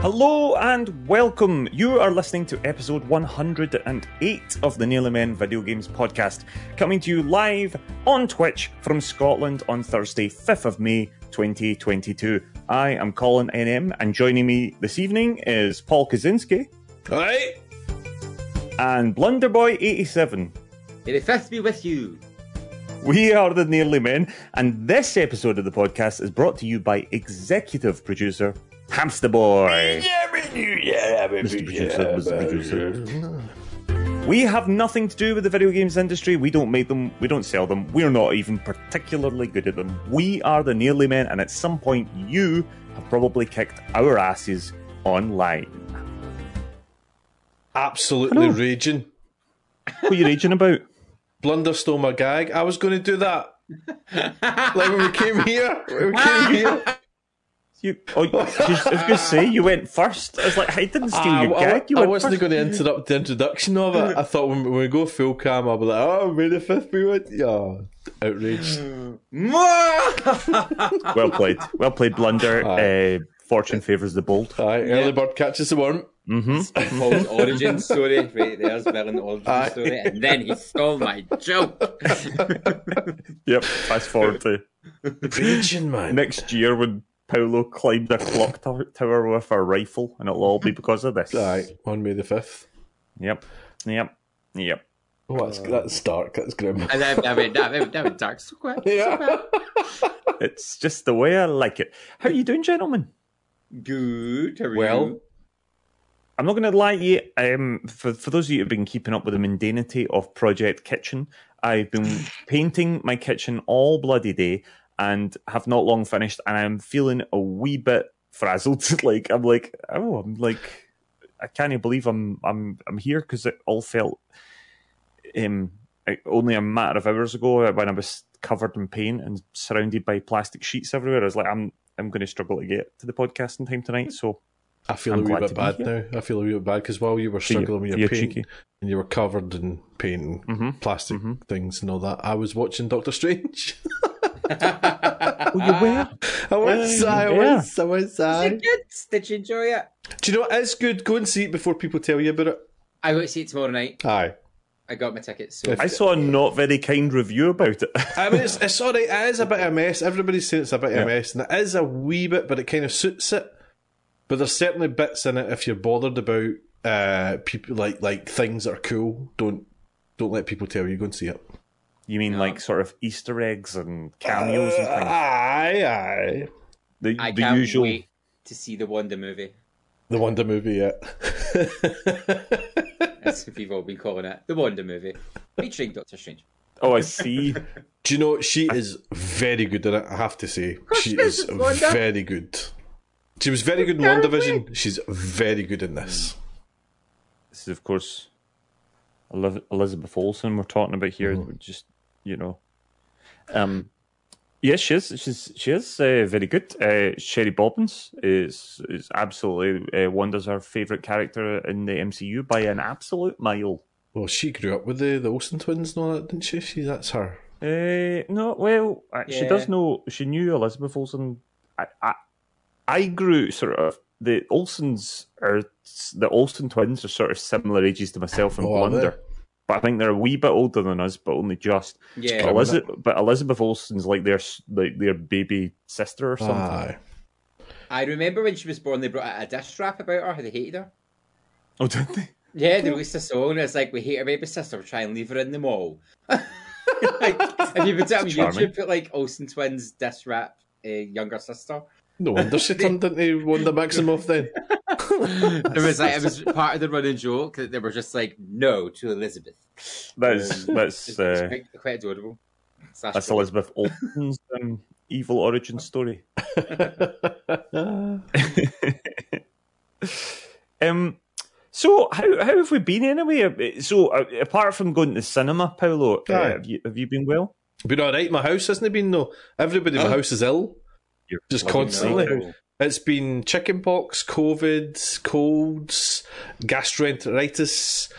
Hello and welcome! You are listening to episode 108 of the Nearly Men Video Games Podcast, coming to you live on Twitch from Scotland on Thursday, 5th of May, 2022. I am Colin NM, and joining me this evening is Paul Kaczynski. Hi! And Blunderboy87. May the fifth be with you. We are the Nearly Men, and this episode of the podcast is brought to you by executive producer Hamster Boy. Mr. Producer. We have nothing to do with the video games industry. We don't make them. We don't sell them. We're not even particularly good at them. We are the Nearly Men, and at some point, you have probably kicked our asses online. Absolutely raging. What are you raging about? Blunder stole my gag. I was going to do that. Like when we came here. I was going to say, you went first. I was like, I didn't steal your gag. I wasn't going to interrupt the introduction of it. I thought when we go full cam, I'll be like, oh, May the 5th we went. Oh, outraged. Well played. Well played, Blunder. Fortune favours the bold. Early bird catches the worm. Mm-hmm. Paul's origin story. Right there's Merlin's origin story. And then he stole my joke. Yep, fast forward to region, man. Next year when Paolo climbed a clock tower with a rifle, and it'll all be because of this. Right, on May the 5th. Yep. Oh, that's dark, that's grim. That went dark so quick. Yeah. It's just the way I like it. How are you doing, gentlemen? Good, how are you? I'm not going to lie to you, for those of you who have been keeping up with the mundanity of Project Kitchen, I've been painting my kitchen all bloody day and have not long finished, and I'm feeling a wee bit frazzled. I can't believe I'm here, because it all felt only a matter of hours ago when I was covered in paint and surrounded by plastic sheets everywhere. I was like, I'm going to struggle to get to the podcast in time tonight, so... I feel a wee bit bad because while you were struggling with your paint and you were covered in paint and plastic things and all that, I was watching Doctor Strange. Oh, you were? I was. Was it good? Did you enjoy it? Do you know what? It's good. Go and see it before people tell you about it. I won't see it tomorrow night. Aye. I got my tickets. So I saw a not very kind review about it. I mean, it's alright. It is a bit of a mess. Everybody's saying it's a bit of a mess, and it is a wee bit, but it kind of suits it. But there's certainly bits in it if you're bothered about people like things that are cool. Don't let people tell you. Go and see it. You mean like sort of Easter eggs and cameos and things? Aye. I can't wait to see the Wonder movie. The Wonder movie, yeah. That's what we've all been calling it. The Wonder movie. Featuring Doctor Strange. Oh, I see. Do you know, she is very good at it, I have to say. She is very good. She was very good in WandaVision. She's very good in this. This is, of course, Elizabeth Olsen we're talking about here. Just, you know. Yes, she is. She is very good. Sherry Bobbins is absolutely Wanda's her favourite character in the MCU by an absolute mile. Well, she grew up with the Olsen twins and all that, didn't she? That's her. She does know. She knew Elizabeth Olsen. I grew sort of the Olsen twins are sort of similar ages to myself and Blunder, but I think they're a wee bit older than us, but only just. Yeah. But Elizabeth Olsen's like their baby sister or something. Aye. I remember when she was born, they brought out a diss rap about her. They hated her. Oh, didn't they? Yeah, they released a song. And it's like, we hate our baby sister. We're trying to leave her in the mall. Like, if you put it on YouTube, put like Olsen twins diss rap younger sister. No wonder she turned into Wanda Maximoff then. It was part of the running joke that they were just like, no to Elizabeth. That's quite adorable. That's Elizabeth Olsen's evil origin story. So how have we been anyway? So apart from going to the cinema, Paolo, have you been well? Been all right. My house hasn't been though. Everybody in my house is ill. Just constantly. Now. It's been chickenpox, COVID, colds, gastroenteritis,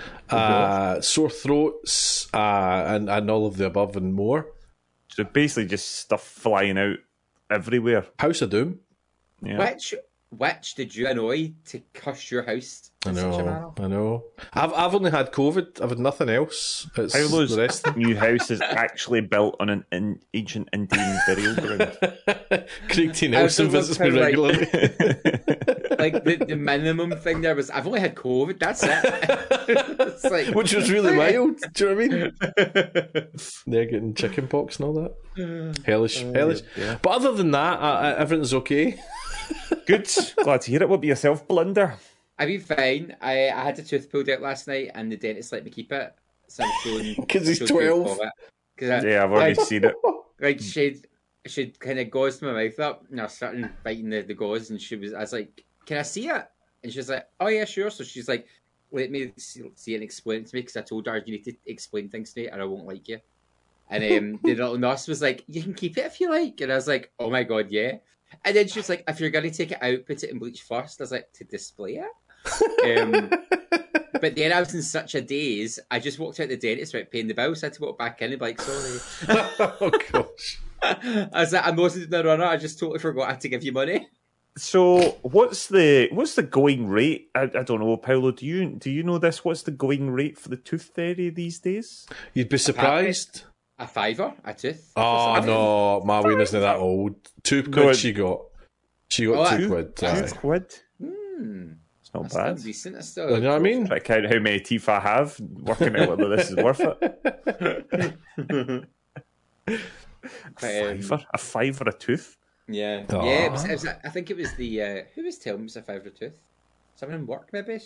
sore throats, and all of the above and more. So basically just stuff flying out everywhere. House of Doom. Yeah. Which Which did you annoy to cuss your house in such a manner? I know. I've only had COVID. I've had nothing else. It's how those the rest new house is actually built on an ancient Indian burial ground. Craig T. Nelson visits me regularly. Like the minimum thing there was, I've only had COVID. That's it. It's like, which was really mild. Do you know what I mean? They're getting chickenpox and all that. Hellish. Yeah. But other than that, everything's okay. Good. Glad to hear it. What about yourself, Blunder? I've been fine. I had a tooth pulled out last night and the dentist let me keep it. So I'm showing... Because he's 12. Yeah, I've already seen it. Like, she'd kind of gauzed my mouth up and I was starting biting the gauze and I was like, can I see it? And she was like, oh yeah, sure. So she's like, let me see it and explain it to me, because I told her, you need to explain things to me or I won't like you. And the little nurse was like, you can keep it if you like. And I was like, oh my God, yeah. And then she was like, if you're going to take it out, put it in bleach first. I was like, to display it? But then I was in such a daze, I just walked out the dentist without paying the bill, so I had to walk back in and be like, sorry. Oh, gosh. I was like, I wasn't the runner, I just totally forgot I had to give you money. So what's the going rate? I don't know, Paolo, do you know this? What's the going rate for the tooth fairy these days? You'd be surprised. A fiver, a tooth. Oh, no, my ween isn't that old. 2 quid no, she got. She got 2 quid. 2 quid? Mm. It's not bad. Still decent. It's still, you know what I mean? If I count how many teeth I have, working out whether this is worth it. A fiver, a tooth? Yeah. Aww. Yeah, it was, I think it was the... who was telling me it was a fiver, a tooth? Someone in work, maybe?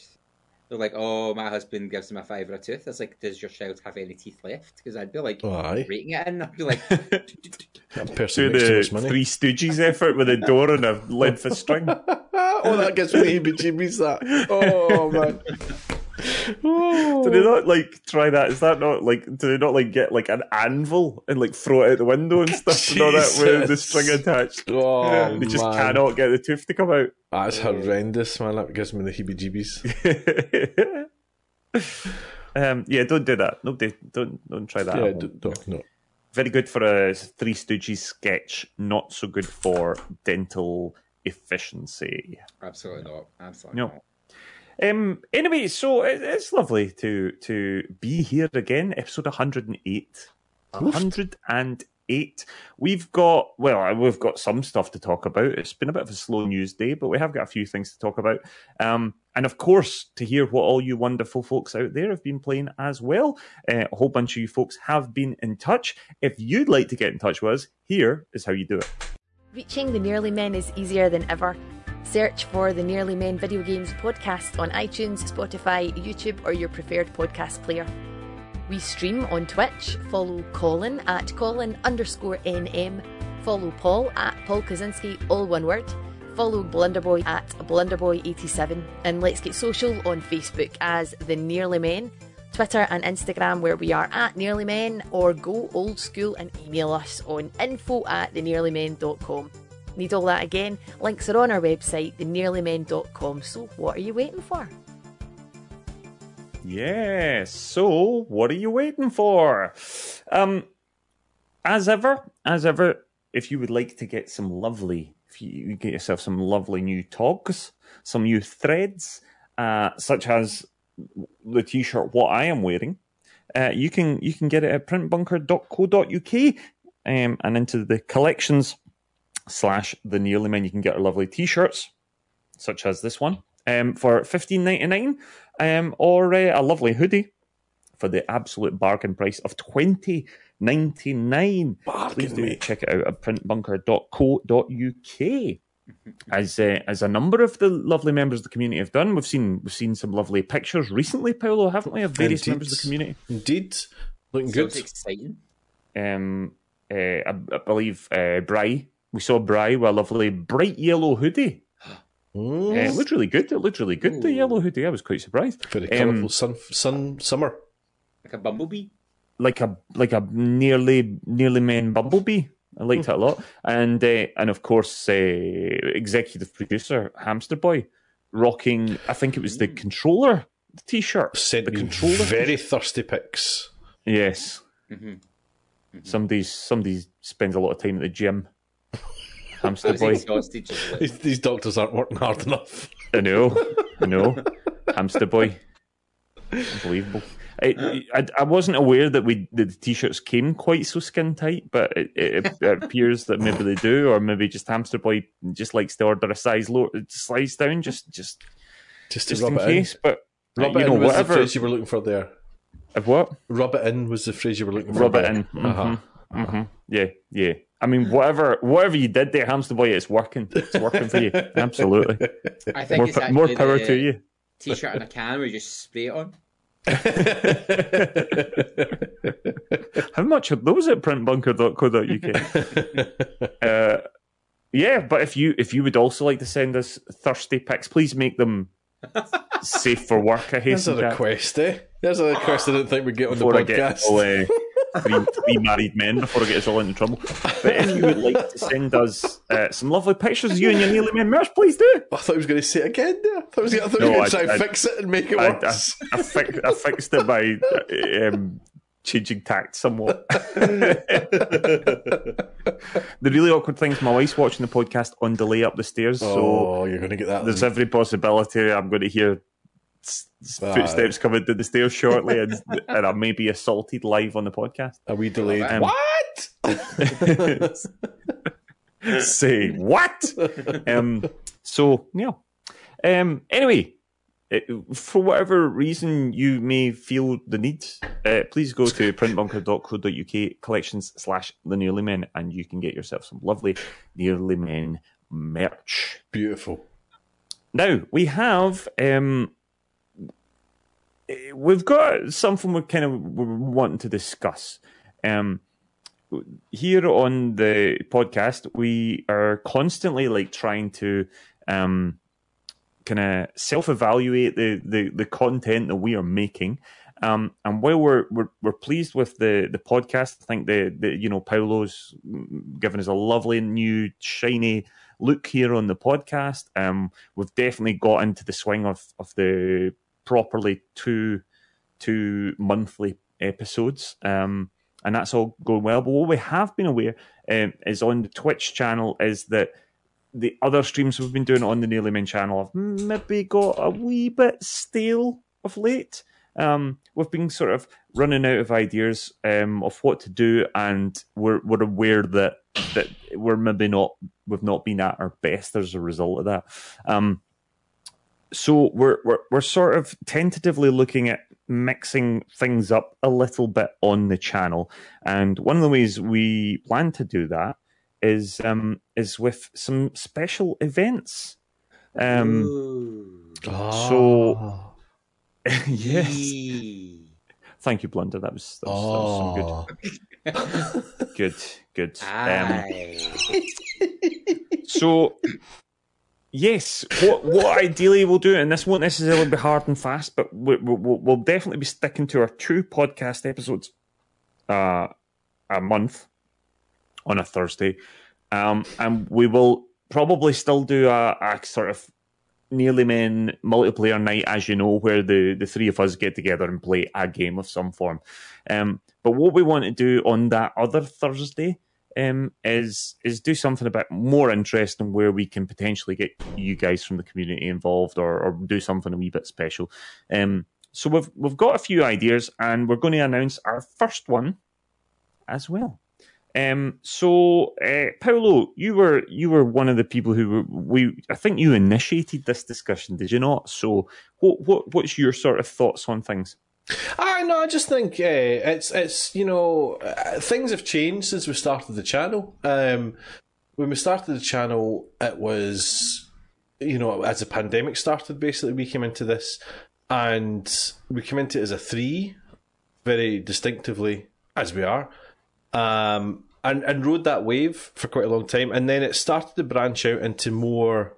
They're like, oh, my husband gives him a fiver a tooth. I was like, does your child have any teeth left? Because I'd be like, rating it in. I'd be like, that person makes too much money. Three Stooges effort with a door and a length of string. Oh, that gets me heebie-jeebies, that. Oh, man. Oh. Do they not like try that? Is that not like? Do they not like get like an anvil and like throw it out the window and stuff and all that with the string attached? Oh, yeah, they just cannot get the tooth to come out. That's horrendous, man. That gives me the heebie-jeebies. Yeah, don't do that. Nobody, don't try that. Yeah, don't. No. Very good for a Three Stooges sketch. Not so good for dental efficiency. Absolutely not. Absolutely not. Anyway, so it's lovely to be here again. Episode 108. 108. We've got some stuff to talk about. It's been a bit of a slow news day, but we have got a few things to talk about. And of course, to hear what all you wonderful folks out there have been playing as well. A whole bunch of you folks have been in touch. If you'd like to get in touch with us, here is how you do it. Reaching the Nearly Men is easier than ever. Search for the Nearly Men Video Games podcast on iTunes, Spotify, YouTube, or your preferred podcast player. We stream on Twitch. Follow Colin at Colin_NM. Follow Paul at Paul Kaczynski, all one word. Follow Blunderboy at Blunderboy87. And let's get social on Facebook as The Nearly Men, Twitter and Instagram where we are at Nearly Men, or go old school and email us on info@thenearlymen.com. Need all that again? Links are on our website, thenearlymen.com. So what are you waiting for? Yeah, so what are you waiting for? As ever, if you would like to get some lovely, if you get yourself some lovely new togs, some new threads, such as the t-shirt what I am wearing, you can get it at printbunker.co.uk and into the collections /The Nearly Men, you can get our lovely t-shirts, such as this one, for $15.99, or a lovely hoodie for the absolute bargain price of $20.99. Please do check it out at printbunker.co.uk. As a number of the lovely members of the community have done, we've seen some lovely pictures recently, Paolo, haven't we? Of various members of the community. Indeed, looking good. Sounds exciting. I believe Bri. We saw Bri with a lovely bright yellow hoodie. It looked really good. The yellow hoodie. I was quite surprised. Very colourful summer. Like a bumblebee. Like a nearly men bumblebee. I liked it a lot. And of course, executive producer Hamster Boy, rocking. I think it was the controller t-shirt. Sent the controller. Very thirsty pics. Yes. Mm-hmm. Somebody spends a lot of time at the gym. Hamster boy. These doctors aren't working hard enough. I know. Hamster boy. Unbelievable. I wasn't aware that the t-shirts came quite so skin tight, but it appears that maybe they do, or maybe just Hamster Boy just likes to order a size lower, slice down, just in case. But rub it in was the phrase you were looking for there. Of what? Rub it in was the phrase you were looking for. Rub it in. Mm-hmm. Uh-huh. Mm-hmm. Yeah. I mean, whatever you did there, Hamster Boy, it's working. It's working for you. Absolutely. I think more power to you. T-shirt in a can where you just spray it on. How much are those at printbunker.co.uk? But if you would also like to send us thirsty pics, please make them safe for work. There's a request I didn't think we'd get on the podcast. Three married men before I get us all into trouble. But if you would like to send us some lovely pictures of you and your Nearly Men merch, please do. I thought he was going to say it again there. I thought he was going to try and fix it and make it worse. I fixed it by changing tact somewhat. The really awkward thing is my wife's watching the podcast on delay up the stairs. So you're going to get that. There's every possibility I'm going to hear footsteps coming down the stairs shortly, and I may be assaulted live on the podcast. Are we delayed? What? Say what? Anyway, for whatever reason you may feel the need, please go to printbunker.co.uk collections/the Nearly Men, and you can get yourself some lovely Nearly Men merch. Beautiful. Now we have. We've got something we're wanting to discuss. Here on the podcast, we are constantly trying to self-evaluate the content that we are making. And while we're pleased with the podcast, I think Paolo's given us a lovely new shiny look here on the podcast. We've definitely got into the swing of the properly two monthly episodes, and that's all going well. But what we have been aware is on the Twitch channel is that the other streams we've been doing on the Nearly Men channel have maybe got a wee bit stale of late. We've been sort of running out of ideas of what to do, and we're aware that we've not been at our best as a result of that. So we're sort of tentatively looking at mixing things up a little bit on the channel, and one of the ways we plan to do that is with some special events. Yes, thank you, Blunder. That was some good. So. Yes, what ideally we'll do, and this won't necessarily be hard and fast, but we'll definitely be sticking to our 2 podcast episodes a month on a Thursday, and we will probably still do a sort of Nearly Men multiplayer night, as you know, where the 3 of us get together and play a game of some form. But what we want to do on that other Thursday is do something a bit more interesting where we can potentially get you guys from the community involved or do something a wee bit special. So we've got a few ideas, and we're going to announce our first one as well. Paolo, you were one of the people I think you initiated this discussion, did you not? So what's your sort of thoughts on things? I just think it's things have changed since we started the channel. When we started the channel, it was as the pandemic started. Basically, we came into this, and we came into it as a 3, very distinctively as we are, and rode that wave for quite a long time. And then it started to branch out into more.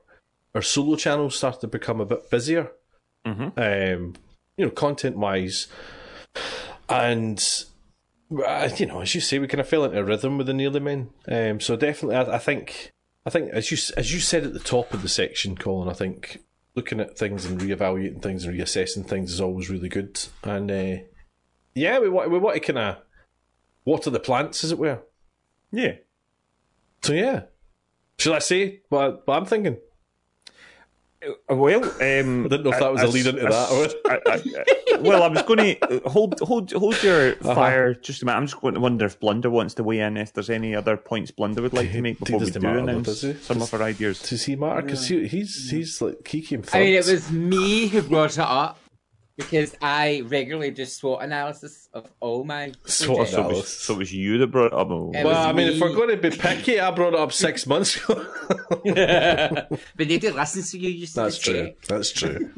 Our solo channels started to become a bit busier. Mm-hmm. Content wise. And, as you say, we kind of fell into a rhythm with the Nearly Men. So definitely, I think as you said at the top of the section, Colin, I think looking at things and reevaluating things and reassessing things is always really good. And we want to kind of water the plants, as it were. Yeah. So yeah, Should I say what I'm thinking? Well, I didn't know if that was a lead into that. Well, I was going to hold your fire just a minute. I'm just going to wonder if Blunder wants to weigh in, if there's any other points Blunder would like to make before we do announce some of our ideas. Does he matter? Because he's like, he came first. I mean, it was me who brought it up because I regularly do SWOT analysis of all my SWOT. So it was you that brought it up. Well, I mean, if we're going to be picky, I brought it up 6 months ago. But they did listen to you. That's true. That's true.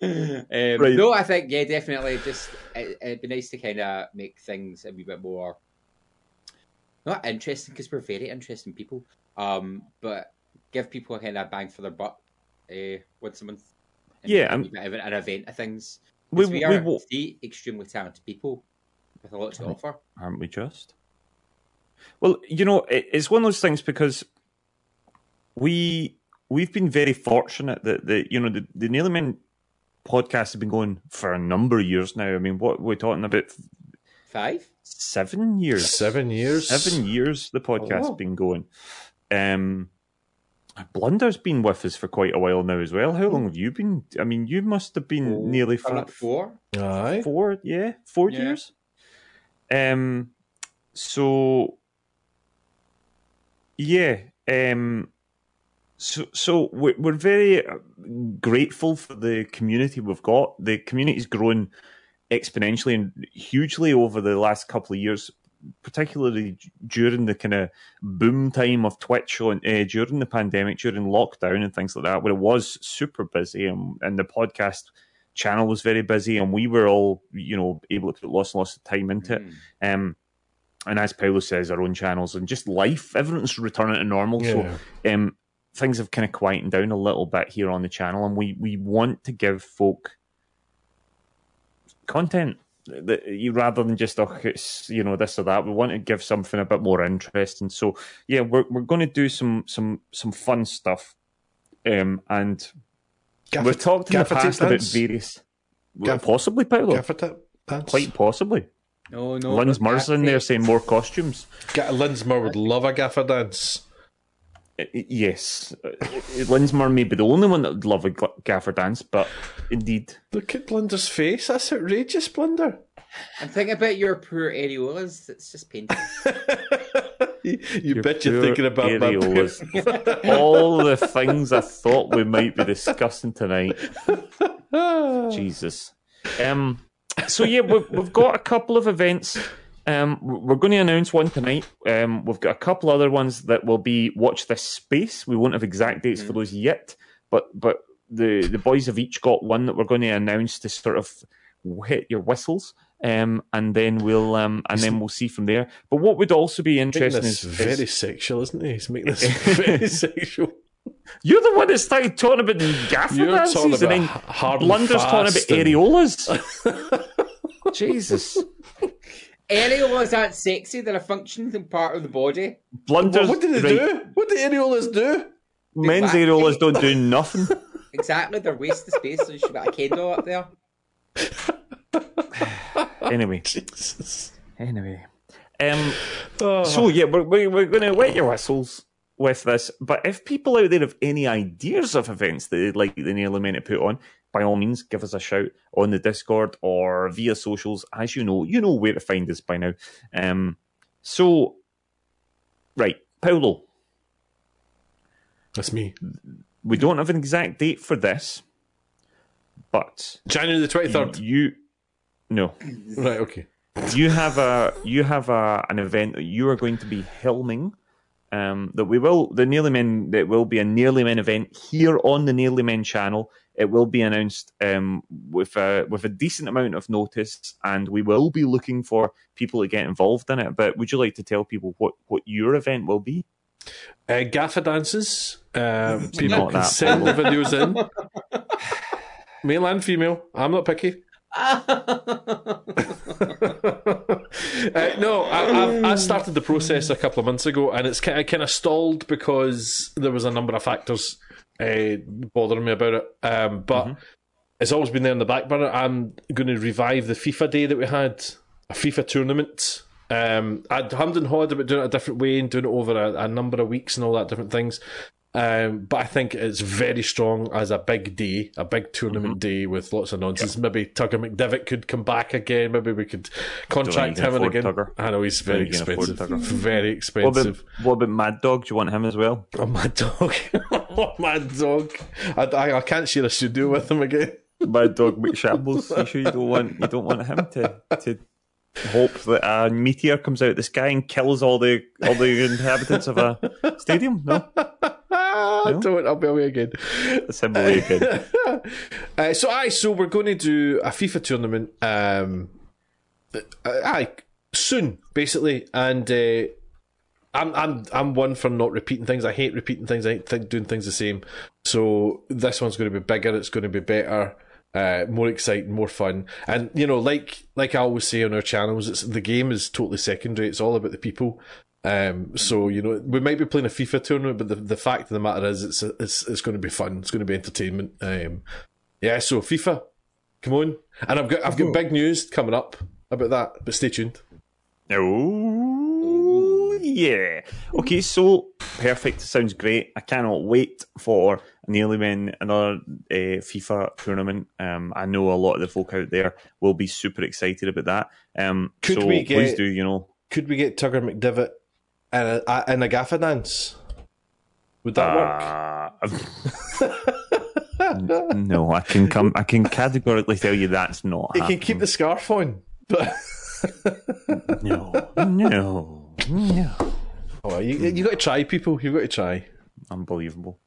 Right. No, I think, yeah, definitely. Just it'd be nice to kind of make things a wee bit more not interesting, because we're very interesting people, but give people a kind of bang for their buck with someone. Yeah, and an event of things. We are three extremely talented people with a lot to offer, aren't we? Just well, you know, it's one of those things because we've been very fortunate that the Nearly Men podcast has been going for a number of years now. I mean, what we're talking about, 5, 7 years, 7 years, 7 years. The podcast has been going. Blunder's been with us for quite a while now as well. How long have you been? I mean, you must have been nearly four years. So we're very grateful for the community we've got. The community's grown exponentially and hugely over the last couple of years, particularly during the kind of boom time of Twitch, during the pandemic, during lockdown and things like that, where it was super busy and the podcast channel was very busy and we were all, able to put lots and lots of time into it. And as Paolo says, our own channels and just life, everything's returning to normal. Yeah. So things have kind of quietened down a little bit here on the channel, and we want to give folk content. Rather than just this or that, we want to give something a bit more interesting. So yeah, we're going to do some fun stuff, and we've talked in the past about various possibly Paolo, quite possibly. No, Lindsmer's in there saying more costumes. Lindsmer would love a gaffer dance. Yes, Lindsmer may be the only one that would love a gaffer dance, but indeed. Look at Blunder's face. That's outrageous, Blunder. And think about your poor areolas. It's just painful. You bet you're thinking about areolas. All the things I thought we might be discussing tonight. Jesus. So yeah, we've got a couple of events. We're going to announce one tonight. We've got a couple other ones that will be watch this space. We won't have exact dates for those yet, but the boys have each got one that we're going to announce to sort of hit your whistles, and then we'll see from there. But what would also be interesting is very sexual, isn't he? He's making this very sexual. You're the one that started talking about gaffer dances, and then Blunder's talking about areolas. Jesus. Areolas aren't sexy, they're a functioning part of the body. Blunders, what do they do? What do areolas do? Men's areolas don't do nothing. Exactly, they're waste of space, so you should put a candle up there. Anyway. So yeah, we're going to wet your whistles with this, but if people out there have any ideas of events that they'd like the Nearly Men to put on, by all means, give us a shout on the Discord or via socials. As you know where to find us by now. So, right, Paolo. That's me. We don't have an exact date for this, but January the 23rd. No. Right. Okay. You have an event that you are going to be helming. That we will, the Nearly Men, that will be a Nearly Men event here on the Nearly Men channel. It will be announced with a decent amount of notice, and we will be looking for people to get involved in it. But would you like to tell people what your event will be? Gaffer dances. People can send the videos in. Male and female. I'm not picky. I started the process a couple of months ago, and it's kind of stalled because there was a number of factors bothering me about it, but it's always been there in the back burner. I'm going to revive the FIFA day that we had, a FIFA tournament I'd hummed and hawed about doing it a different way and doing it over a number of weeks and all that different things. But I think it's very strong as a big day, a big tournament day with lots of nonsense. Yep. Maybe Tugger McDivitt could come back again. Maybe we could contract him in again. Tugger. I know he's very expensive. Very expensive. What about Mad Dog? Do you want him as well? Oh, Mad Dog. Oh, Mad Dog. I can't share a studio with him again. Mad Dog McShambles. You sure you don't want him to hope that a meteor comes out of the sky and kills all the inhabitants of a stadium? No. I'll be away again. So we're going to do a FIFA tournament soon, basically, and I'm one for not repeating things. I hate repeating things. I hate doing things the same. So this one's going to be bigger. It's going to be better. More exciting, more fun, and you know, like I always say on our channels, it's the game is totally secondary. It's all about the people. So you know, we might be playing a FIFA tournament, but the fact of the matter is, it's going to be fun. It's going to be entertainment. So FIFA, come on! And I've got big news coming up about that, but stay tuned. Oh yeah. Okay, so perfect. Sounds great. I cannot wait for Nearly Men, another FIFA tournament. I know a lot of the folk out there will be super excited about that. Could we get Tugger McDivitt in a gaffer dance? Would that work? No, I can categorically tell you that's not. He can keep the scarf on. But no. Oh, you got to try, people. You've got to try. Unbelievable.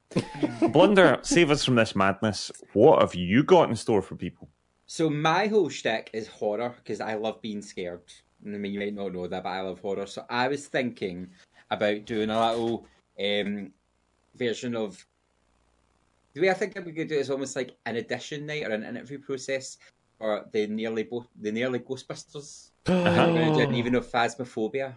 Blunder, save us from this madness. What have you got in store for people? So my whole shtick is horror because I love being scared. I mean, you might not know that, but I love horror. So I was thinking about doing a little version of... The way I think that we could do it is almost like an edition night or an interview process for the nearly Ghostbusters. I'm going to do an even of Phasmophobia.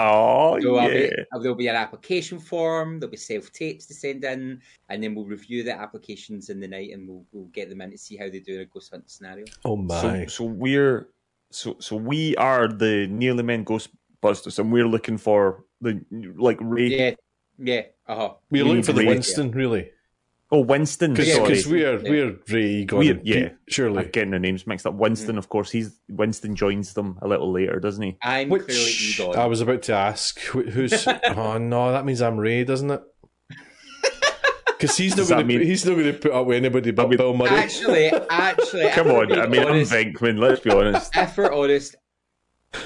Oh, so yeah. There'll be an application form, there'll be self-tapes to send in, and then we'll review the applications in the night and we'll get them in to see how they do in a ghost hunt scenario. Oh my. So we are the Nearly Men Ghostbusters, and we're looking for the We're looking for the Winston, really. Oh, Winston, because we're Ray Egon. Surely I'm getting the names mixed up. Winston, of course, Winston joins them a little later, doesn't he? I'm clearly Egon. I was about to ask who's. Oh no, that means I'm Ray, doesn't it? Because he's not going to put up with anybody but Bill Murray. Actually, come on. Honest, I'm Venkman. Let's be honest. If we're honest,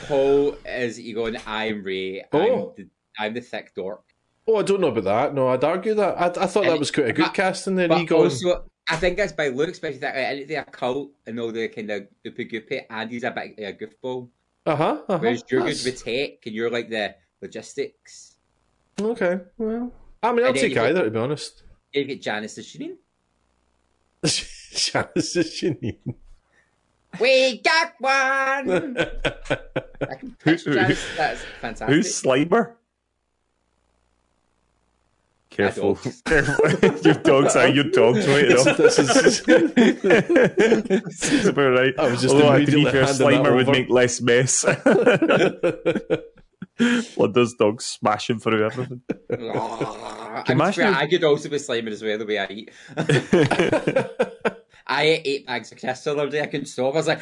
Paul is Egon. I'm Ray. Oh. I'm the thick dork. Oh, I don't know about that. No, I'd argue that. I thought that was quite a good casting there, Egon. Also, I think that's by looks, especially that anything occult and all the kind of goopy. Andy's a bit a goofball. Whereas you're good with tech and you're like the logistics. Okay, well, I mean, I'll take either, to be honest. You get Janice the Shireen. Janice the Shireen. We got one! I can pitch Janice. That's fantastic. Who's Slimer? Careful. Your dog's right off. This is about right. I was just immediately handing that over. Slimer would make less mess. Blunder's dog smashing through everything. I could also be Slimer as well, the way I eat. I ate 8 bags of crisps the other day. I couldn't stop. I was like,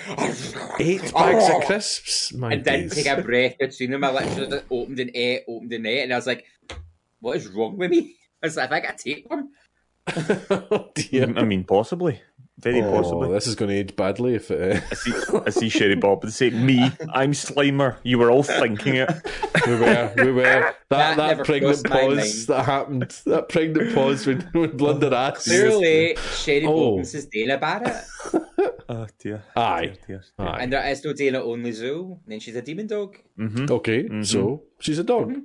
8 bags of crisps? And didn't take a breath between them. I literally just opened and ate. And I was like, what is wrong with me? I was like, I think I take one. Oh dear. I mean, possibly. Very possibly. This is going to age badly if it... I see Sherry Bobbins say, me, I'm Slimer. You were all thinking it. We were. That pregnant pause that happened. That pregnant pause when Blunder asked. Clearly, Sherry Bobbins is Dana about it. Oh dear. Aye. Dear. And there is no Dana only zoo. And then she's a demon dog. Mm-hmm. Okay, so she's a dog. Mm-hmm.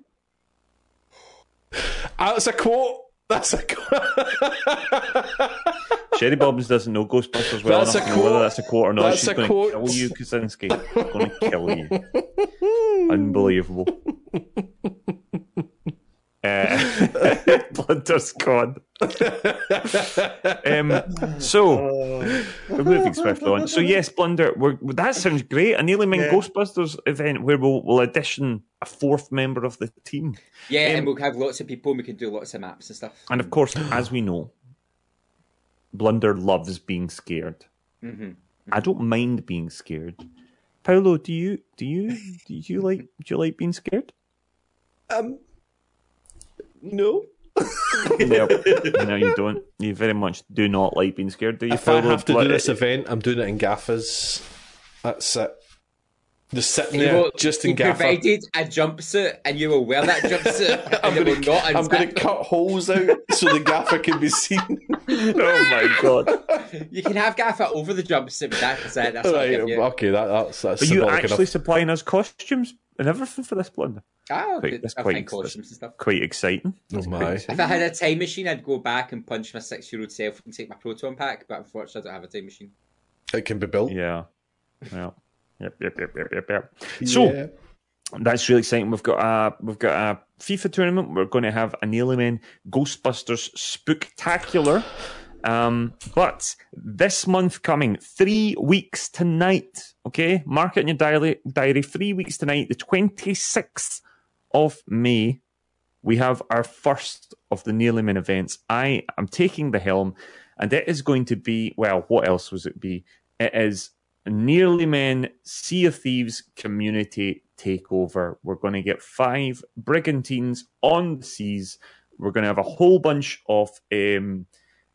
That's a quote. Sherry Bobbins doesn't know Ghostbusters well enough to know whether that's a quote or not. She's going to kill you, Kaczynski. She's going to kill you. Unbelievable. Splinter's gone. We're moving swiftly on. So yes, Blunder. That sounds great. A Nearly Men Ghostbusters event where we'll addition a fourth member of the team. Yeah, and we'll have lots of people. And we can do lots of maps and stuff. And of course, as we know, Blunder loves being scared. Mm-hmm. I don't mind being scared. Paolo, do you like being scared? No. No, you don't. You very much do not like being scared, do you? If I have to do this event, I'm doing it in gaffers. That's it. Just sitting there, just in gaffers. Provided a jumpsuit, and you will wear that jumpsuit. I'm going to cut holes out so the gaffer can be seen. Oh my god! You can have gaffer over the jumpsuit. That's right. Okay, that's. Are you actually supplying us costumes and everything for this, Blunder? Oh, quite exciting. That's exciting. If I had a time machine, I'd go back and punch my 6-year-old self and take my proton pack, but unfortunately I don't have a time machine. It can be built. Yeah. Well, yep. Yeah. So that's really exciting. We've got a FIFA tournament. We're going to have a Nearly Men Ghostbusters Spooktacular. But this month coming, 3 weeks tonight, okay? Mark it in your diary, 3 weeks tonight, the 26th of May, we have our first of the Nearly Men events. I am taking the helm, and it is going to be, well, what else was it be? It is Nearly Men Sea of Thieves Community Takeover. We're going to get 5 brigantines on the seas. We're going to have a whole bunch of...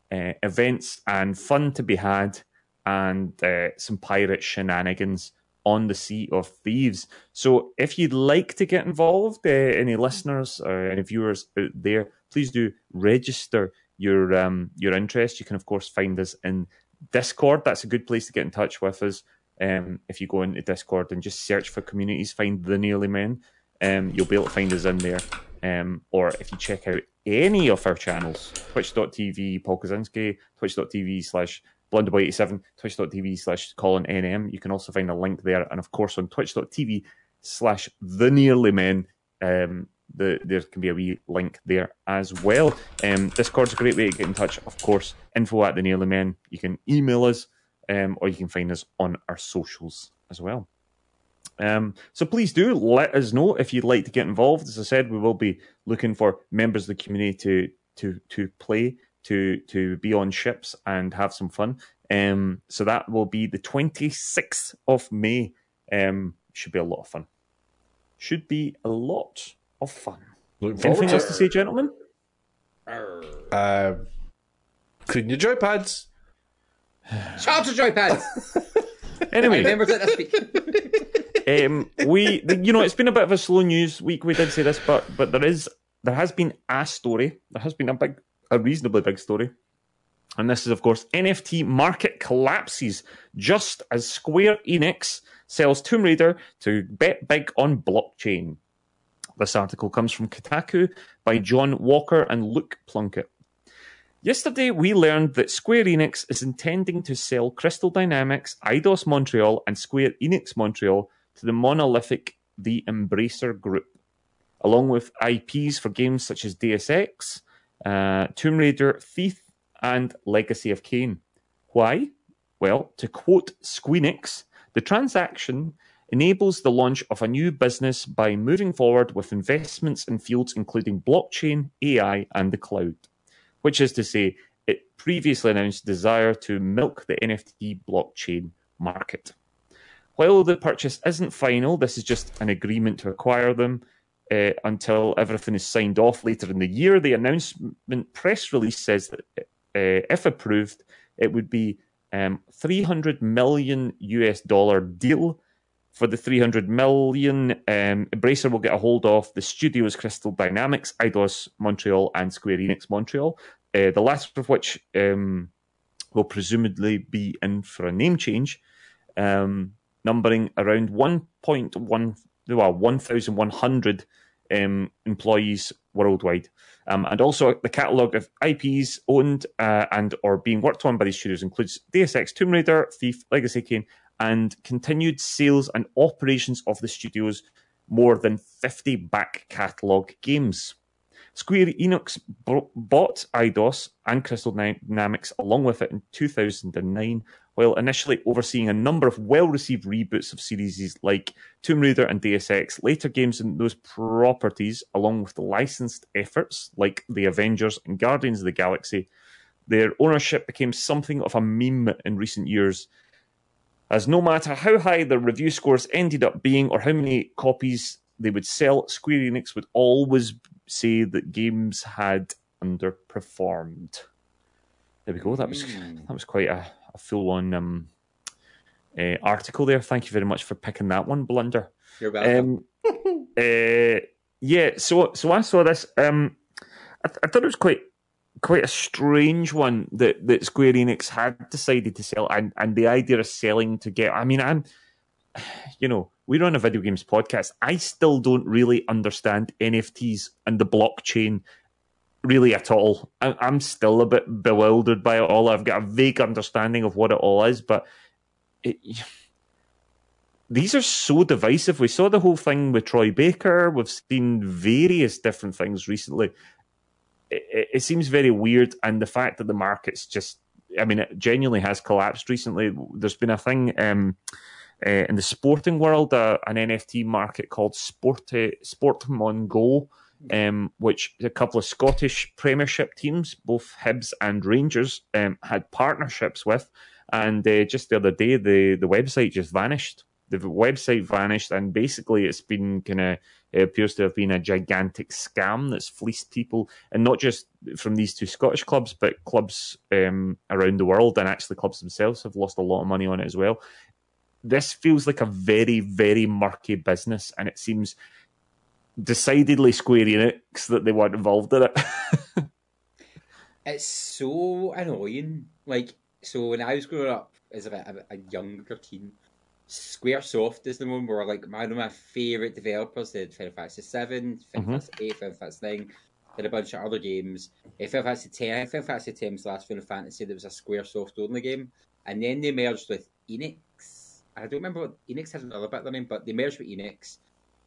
events and fun to be had, and some pirate shenanigans on the Sea of Thieves. So if you'd like to get involved, any listeners or any viewers out there, please do register your interest. You can, of course, find us in Discord. That's a good place to get in touch with us. If you go into Discord and just search for communities, find the Nearly Men, you'll be able to find us in there. Or if you check out any of our channels, twitch.tv, Paul Kaczynski, twitch.tv/Blunderboy87, twitch.tv/Colin NM. You can also find a link there. And of course, on twitch.tv/The Nearly Men, there can be a wee link there as well. Discord's a great way to get in touch. Of course, info@The Nearly Men. You can email us, or you can find us on our socials as well. So please do let us know if you'd like to get involved. As I said, we will be looking for members of the community to play, to be on ships and have some fun. So that will be the 26th of May. Should be a lot of fun. Should be a lot of fun. Anything else to say, gentlemen? Clean your joypads. Shout out to joypads. Anyway, I remember that this week. It's been a bit of a slow news week. We did say this, but there has been a story. There has been a reasonably big story, and this is, of course, NFT market collapses just as Square Enix sells Tomb Raider to bet big on blockchain. This article comes from Kotaku by John Walker and Luke Plunkett. Yesterday, we learned that Square Enix is intending to sell Crystal Dynamics, Eidos Montreal, and Square Enix Montreal to the monolithic The Embracer Group, along with IPs for games such as Deus Ex, Tomb Raider, Thief, and Legacy of Kain. Why? Well, to quote Squeenix, the transaction enables the launch of a new business by moving forward with investments in fields including blockchain, AI, and the cloud, which is to say it previously announced desire to milk the NFT blockchain market. While the purchase isn't final, this is just an agreement to acquire them until everything is signed off later in the year. The announcement press release says that if approved, it would be $300 million deal. For the $300 million, Embracer will get a hold of the studios Crystal Dynamics, Eidos Montreal, and Square Enix Montreal, the last of which will presumably be in for a name change, numbering around 1,100 employees worldwide, and also the catalogue of IPs owned and or being worked on by these studios includes Deus Ex, Tomb Raider, Thief, Legacy of Kain, and continued sales and operations of the studio's more than 50 back catalogue games. Square Enix bought Eidos and Crystal Dynamics along with it in 2009, while initially overseeing a number of well-received reboots of series like Tomb Raider and Deus Ex, later games in those properties, along with the licensed efforts like The Avengers and Guardians of the Galaxy. Their ownership became something of a meme in recent years, as no matter how high their review scores ended up being or how many copies they would sell, Square Enix would always say that games had underperformed. There we go. That was quite a full-on article there. Thank you very much for picking that one, Blunder. You're welcome. Yeah, so I saw this. I thought it was quite a strange one that Square Enix had decided to sell, and the idea of selling to get... I mean, we're on a video games podcast. I still don't really understand NFTs and the blockchain really at all. I'm still a bit bewildered by it all. I've got a vague understanding of what it all is, but these are so divisive. We saw the whole thing with Troy Baker. We've seen various different things recently. It seems very weird, and the fact that the market's it genuinely has collapsed recently. There's been a thing in the sporting world, an NFT market called Sportmon Go, which a couple of Scottish Premiership teams, both Hibs and Rangers, had partnerships with, and just the other day the website just vanished. The website vanished, and basically it appears to have been a gigantic scam that's fleeced people, and not just from these two Scottish clubs, but clubs around the world, and actually clubs themselves have lost a lot of money on it as well. This feels like a very, very murky business, and it seems decidedly Square Enix that they weren't involved in it. It's so annoying. Like, so when I was growing up as a younger teen, Squaresoft is the one where, like, one of my favourite developers did Final Fantasy 7, Final Fantasy 8, Final Fantasy 9, did a bunch of other games. Final Fantasy 10, Final Fantasy 10's last Final Fantasy, there was a Squaresoft only game, and then they merged with Enix. I don't remember what Enix had another bit of their name, but they merged with Enix,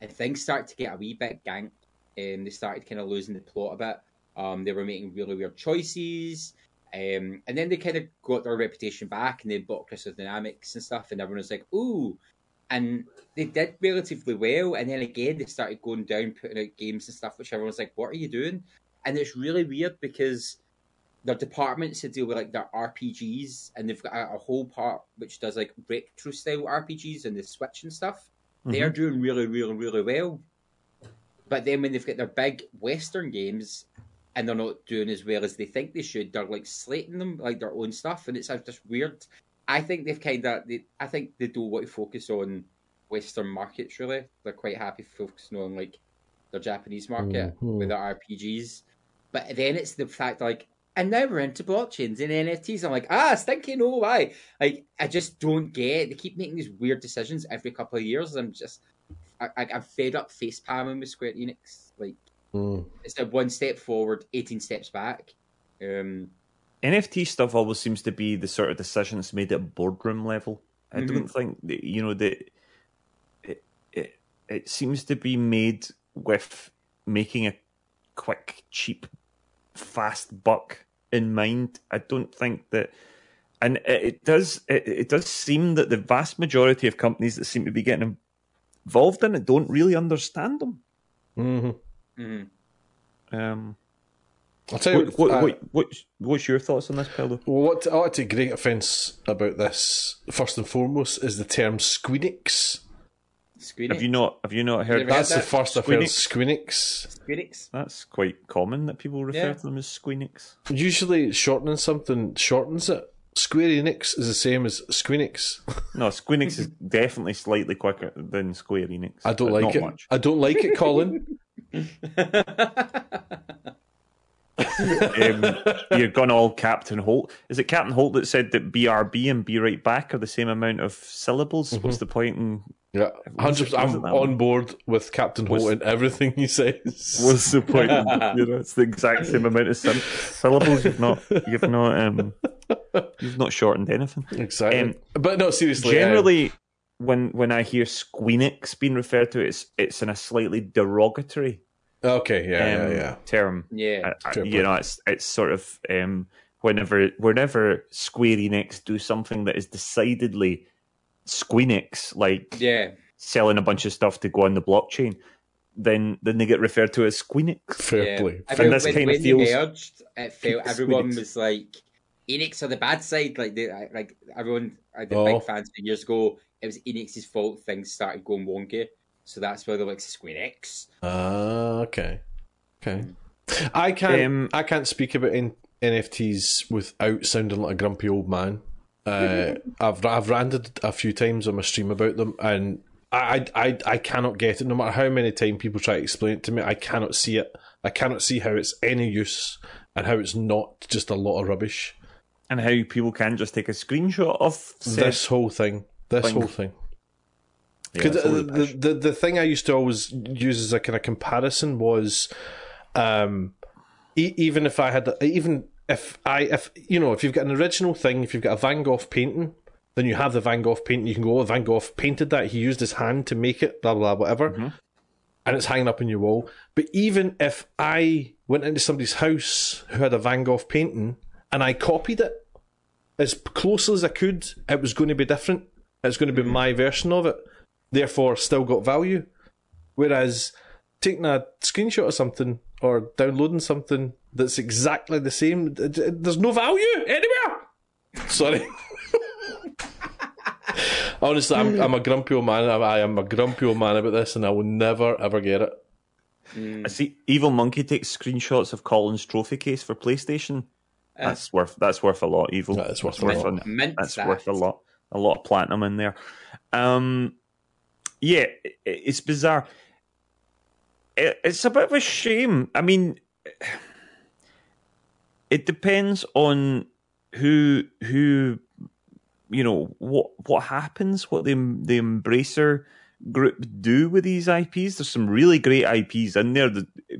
and things started to get a wee bit ganked, and they started kind of losing the plot a bit. They were making really weird choices. And then they kind of got their reputation back, and they bought Crystal Dynamics and stuff, and everyone was like, ooh. And they did relatively well, and then again, they started going down, putting out games and stuff, which everyone's like, what are you doing? And it's really weird because their departments that deal with, like, their RPGs, and they've got a whole part which does, like, breakthrough-style RPGs and the Switch and stuff. Mm-hmm. They are doing really, really, really well. But then when they've got their big Western games... and they're not doing as well as they think they should. They're, like, slating them, like, their own stuff, and it's just weird. I think they've I think they don't want to focus on Western markets, really. They're quite happy focusing on, like, their Japanese market with their RPGs. But then it's the fact, like, and now we're into blockchains and NFTs. I'm like, stinking, oh, why? Like, I just don't get it. They keep making these weird decisions every couple of years. I'm just, I'm fed up face palming with Square Enix, like, it's a one step forward, 18 steps back. NFT stuff always seems to be the sort of decision that's made at boardroom level. I don't think it seems to be made with making a quick, cheap, fast buck in mind. I don't think that, and it does seem that the vast majority of companies that seem to be getting involved in it don't really understand them. Mm-hmm. Mm-hmm. I'll tell you what's your thoughts on this, Peldo? What I take great offence about this, first and foremost, is the term Squeenix. Squeenix? Have you not heard? That's heard that? The first I've heard. Squeenix. Squeenix. That's quite common that people refer to them as Squeenix. Usually, shortening something shortens it. Square Enix is the same as Squeenix. No, Squeenix is definitely slightly quicker than Square Enix. I don't like it. Much. I don't like it, Colin. You're gone all Captain Holt. Is it Captain Holt that said that BRB and Be Right Back are the same amount of syllables? Mm-hmm. What's the point in... Yeah, 100%, I'm on board with Captain Holt and everything he says. What's the point? It's the exact same amount of syllables. You've not shortened anything. Exactly. But no, seriously. Generally, when I hear Squeenix being referred to, it's in a slightly derogatory Okay, yeah. Term. Yeah. You know, it's sort of whenever Square Enix do something that is decidedly Squeenix, like selling a bunch of stuff to go on the blockchain, then they get referred to as Squeenix. Fair play. I mean, when they merged, it felt everyone was like, Enix are the bad side. Like everyone, big fans a few years ago, it was Enix's fault things started going wonky. So that's why they're like Squeenix. Okay. I can't speak about NFTs without sounding like a grumpy old man. I've ranted a few times on my stream about them, and I cannot get it. No matter how many times people try to explain it to me, I cannot see it. I cannot see how it's any use and how it's not just a lot of rubbish. And how people can just take a screenshot of this whole thing. Because the thing I used to always use as a kind of comparison was, if you've got an original thing, if you've got a Van Gogh painting, then you have the Van Gogh painting. You can go, oh, Van Gogh painted that. He used his hand to make it. Blah blah whatever, and it's hanging up on your wall. But even if I went into somebody's house who had a Van Gogh painting and I copied it as closely as I could, it was going to be different. It's going to be my version of it. Therefore, still got value. Whereas taking a screenshot of something or downloading something that's exactly the same, there's no value anywhere. Sorry. Honestly, I'm a grumpy old man. I am a grumpy old man about this, and I will never ever get it. I see. Evil Monkey takes screenshots of Colin's trophy case for PlayStation. That's worth a lot. Evil. That's worth a lot. A lot of platinum in there. Yeah, it's bizarre. It's a bit of a shame. I mean, it depends on who you know, what happens, what the Embracer Group do with these IPs. There's some really great IPs in there.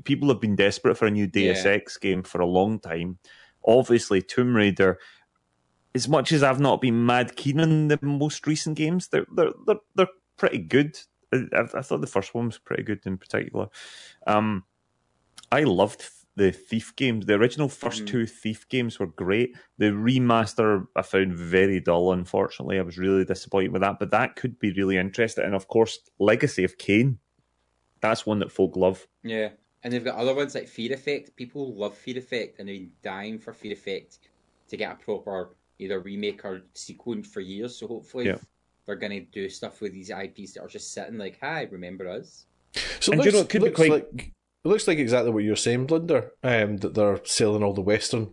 People have been desperate for a new Deus Ex game for a long time. Obviously, Tomb Raider. As much as I've not been mad keen on the most recent games, they're pretty good. I thought the first one was pretty good in particular. I loved the Thief games. The original first two Thief games were great. The remaster I found very dull, unfortunately. I was really disappointed with that, but that could be really interesting. And of course, Legacy of Kain. That's one that folk love. Yeah, and they've got other ones like Fear Effect. People love Fear Effect, and they've been dying for Fear Effect to get a proper either remake or sequel for years. So hopefully... Yeah. They're going to do stuff with these IPs that are just sitting like, "Hi, remember us?" So it looks like exactly what you're saying, Blunder. That they're selling all the Western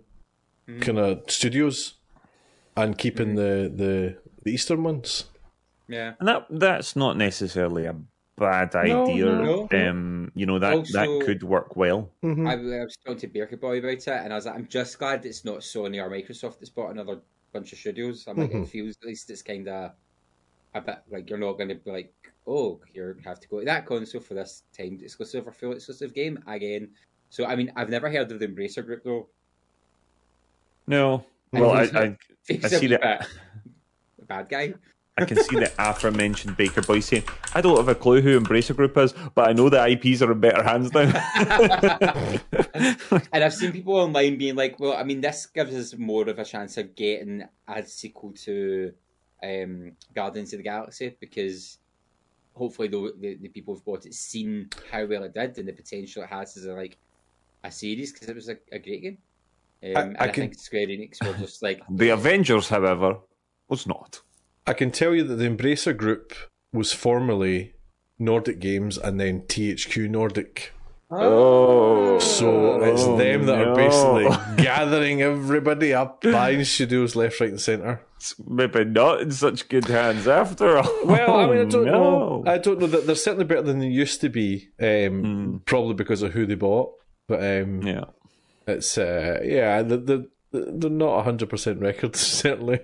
kind of studios and keeping the Eastern ones. Yeah, and that's not necessarily a bad idea. No. You know that could work well. Mm-hmm. I was talking to Berkey Boy about it, and I was like, "I'm just glad it's not Sony or Microsoft that's bought another bunch of studios." I'm like, it feels at least it's kind of a bit like you're not going to be like, oh, you have to go to that console for this timed exclusive or full exclusive game again. So, I mean, I've never heard of the Embracer Group, though. No. Well, I see that. Bad guy. I can see the aforementioned Baker Boy saying, I don't have a clue who Embracer Group is, but I know the IPs are in better hands now. And I've seen people online being like, well, I mean, this gives us more of a chance of getting a sequel to... Guardians of the Galaxy, because hopefully the people who've bought it seen how well it did and the potential it has as a series, because it was a great game. I think Square Enix were just like... The Avengers, however, was not. I can tell you that the Embracer Group was formerly Nordic Games and then THQ Nordic. Oh, so it's them that are basically gathering everybody up, buying studios left, right, and centre. It's maybe not in such good hands after all. Well, I mean, I don't know. I don't know that they're certainly better than they used to be. Probably because of who they bought. But it's they're not 100% records certainly.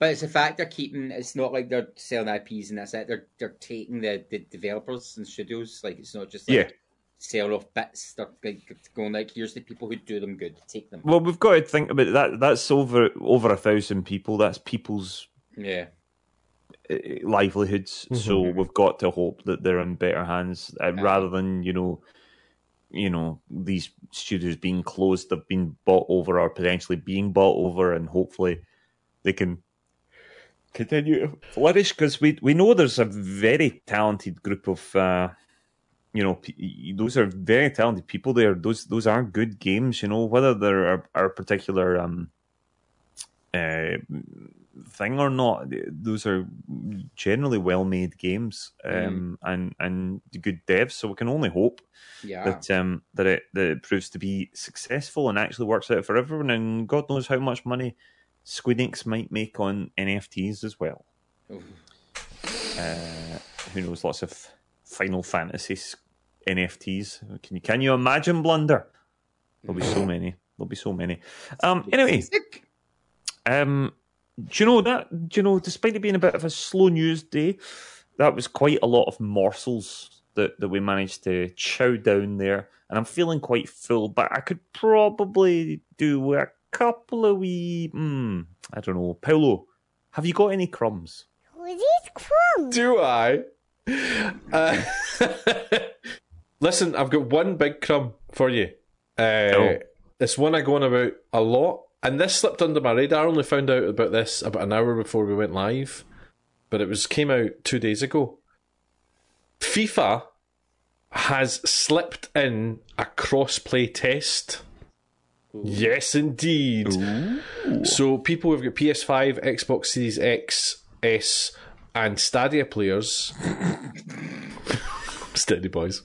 But it's the fact they're keeping. It's not like they're selling IPs and that's it. They're taking the developers and studios. Like it's not just selling off bits. They're going like, here's the people who do them good. Take them. Well, we've got to think about that. That's over 1,000 people. That's people's livelihoods. Mm-hmm. So we've got to hope that they're in better hands rather than, you know, these studios being closed, they've been bought over or potentially being bought over, and hopefully they can continue to flourish, because we know there's a very talented group of, those are very talented people there. Those are good games, you know, whether there are particular thing or not, those are generally well-made games and good devs, so we can only hope that it proves to be successful and actually works out for everyone, and God knows how much money Square Enix might make on NFTs as well. Who knows, lots of Final Fantasy NFTs. Can you imagine, Blunder? There'll be so many. Anyway, do you know, despite it being a bit of a slow news day, that was quite a lot of morsels that we managed to chow down there, and I'm feeling quite full, but I could probably do a couple of wee... I don't know. Paolo, have you got any crumbs? What is crumbs? Do I? Listen, I've got one big crumb for you. It's one I go on about a lot. And this slipped under my radar. I only found out about this about an hour before we went live, but it came out 2 days ago. FIFA has slipped in a cross-play test. Ooh. Yes, indeed. Ooh. So people who've got PS5, Xbox Series X, S, and Stadia players, steady boys,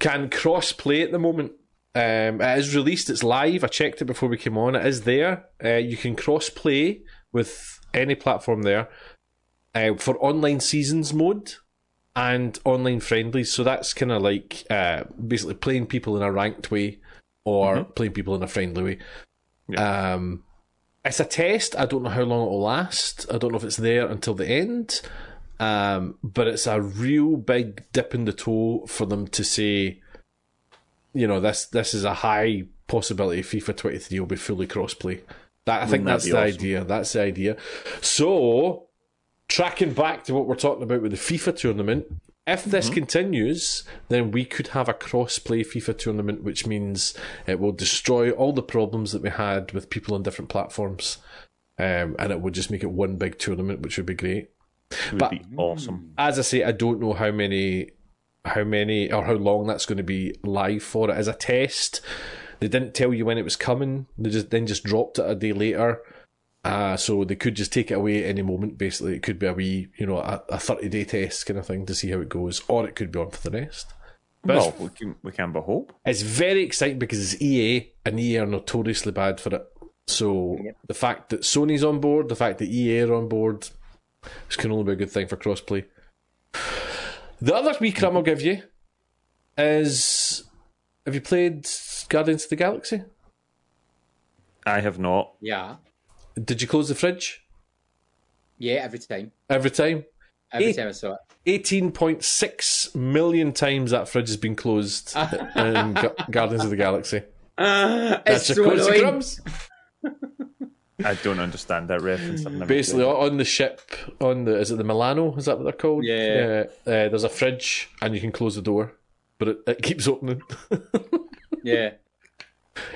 can cross-play at the moment. It is released, it's live, I checked it before we came on, it is there. You can cross-play with any platform there for online seasons mode and online friendlies, so that's kind of like basically playing people in a ranked way or playing people in a friendly way. Yeah. It's a test, I don't know how long it will last, I don't know if it's there until the end, but it's a real big dip in the toe for them to say... You know, this is a high possibility FIFA 23 will be fully cross-play. I think that's the idea. That's the idea. So, tracking back to what we're talking about with the FIFA tournament, if this continues, then we could have a cross-play FIFA tournament, which means it will destroy all the problems that we had with people on different platforms, and it would just make it one big tournament, which would be great. It would be awesome. As I say, I don't know how many or how long that's going to be live for. It as a test, they didn't tell you when it was coming, they just dropped it a day later, so they could just take it away at any moment. Basically, it could be a 30-day test kind of thing to see how it goes, or it could be on for the rest. But we can but hope. It's very exciting because it's EA, and EA are notoriously bad for it, so the fact that Sony's on board, the fact that EA are on board, this can only be a good thing for crossplay. The other wee crumb I'll give you is, have you played Guardians of the Galaxy? I have not. Yeah. Did you close the fridge? Yeah, every time. Every time? Every time I saw it. 18.6 million times that fridge has been closed in Guardians of the Galaxy. That's your close to crumbs. I don't understand that reference. Basically, on the ship, is it the Milano? Is that what they're called? Yeah. There's a fridge, and you can close the door, but it keeps opening. Yeah.